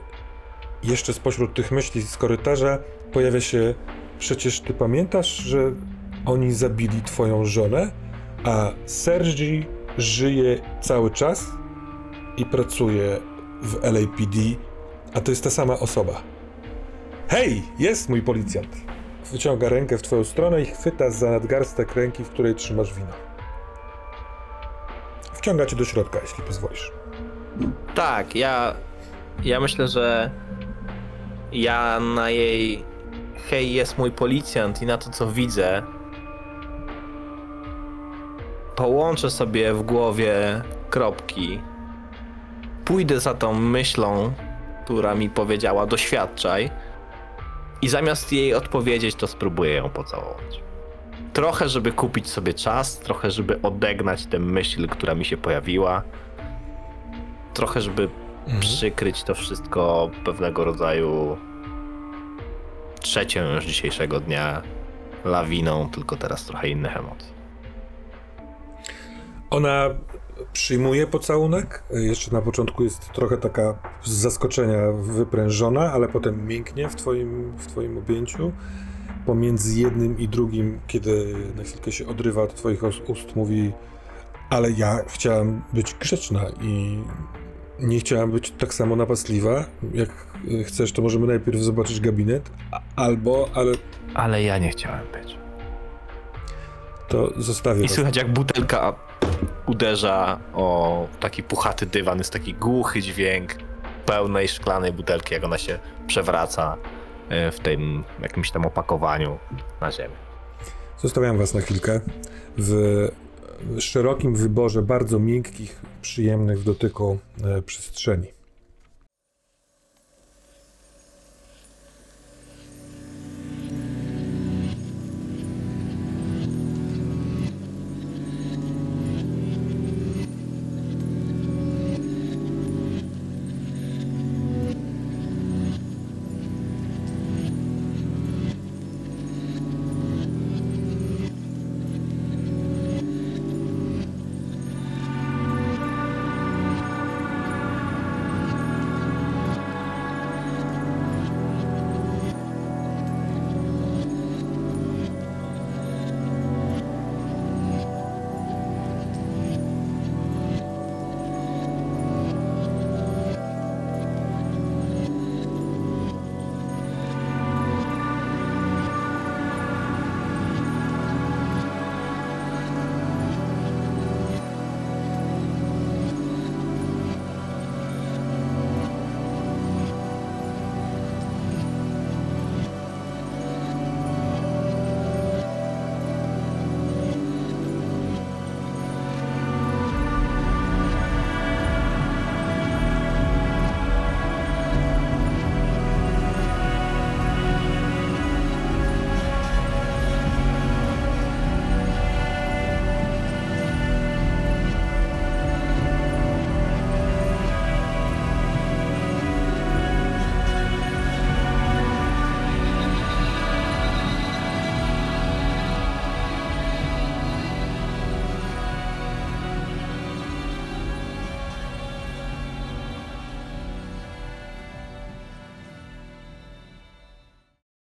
jeszcze spośród tych myśli z korytarza pojawia się: przecież ty pamiętasz, że oni zabili twoją żonę, a Sergi żyje cały czas i pracuje w LAPD, a to jest ta sama osoba. Hej, jest mój policjant! Wyciąga rękę w twoją stronę i chwyta za nadgarstek ręki, w której trzymasz wino. Wciąga cię do środka, jeśli pozwolisz. Tak, ja myślę, że ja na jej hej, jest mój policjant i na to, co widzę, połączę sobie w głowie kropki. Pójdę za tą myślą, która mi powiedziała doświadczaj, i zamiast jej odpowiedzieć, to spróbuję ją pocałować. Trochę, żeby kupić sobie czas, trochę, żeby odegnać tę myśl, która mi się pojawiła, trochę, żeby przykryć to wszystko pewnego rodzaju trzecią już dzisiejszego dnia lawiną, tylko teraz trochę innych emocji. Ona przyjmuje pocałunek, jeszcze na początku jest trochę taka z zaskoczenia wyprężona, ale potem mięknie w twoim objęciu. Pomiędzy jednym i drugim, kiedy na chwilkę się odrywa od twoich ust, mówi: ale ja chciałam być grzeczna i nie chciałam być tak samo napastliwa. Jak chcesz, to możemy najpierw zobaczyć gabinet, ale ja nie chciałem być. To zostawię. I słychać, jak butelka uderza o taki puchaty dywan, jest taki głuchy dźwięk pełnej szklanej butelki, jak ona się przewraca w tym jakimś tam opakowaniu na ziemię. Zostawiam was na chwilkę w szerokim wyborze bardzo miękkich, przyjemnych w dotyku przestrzeni.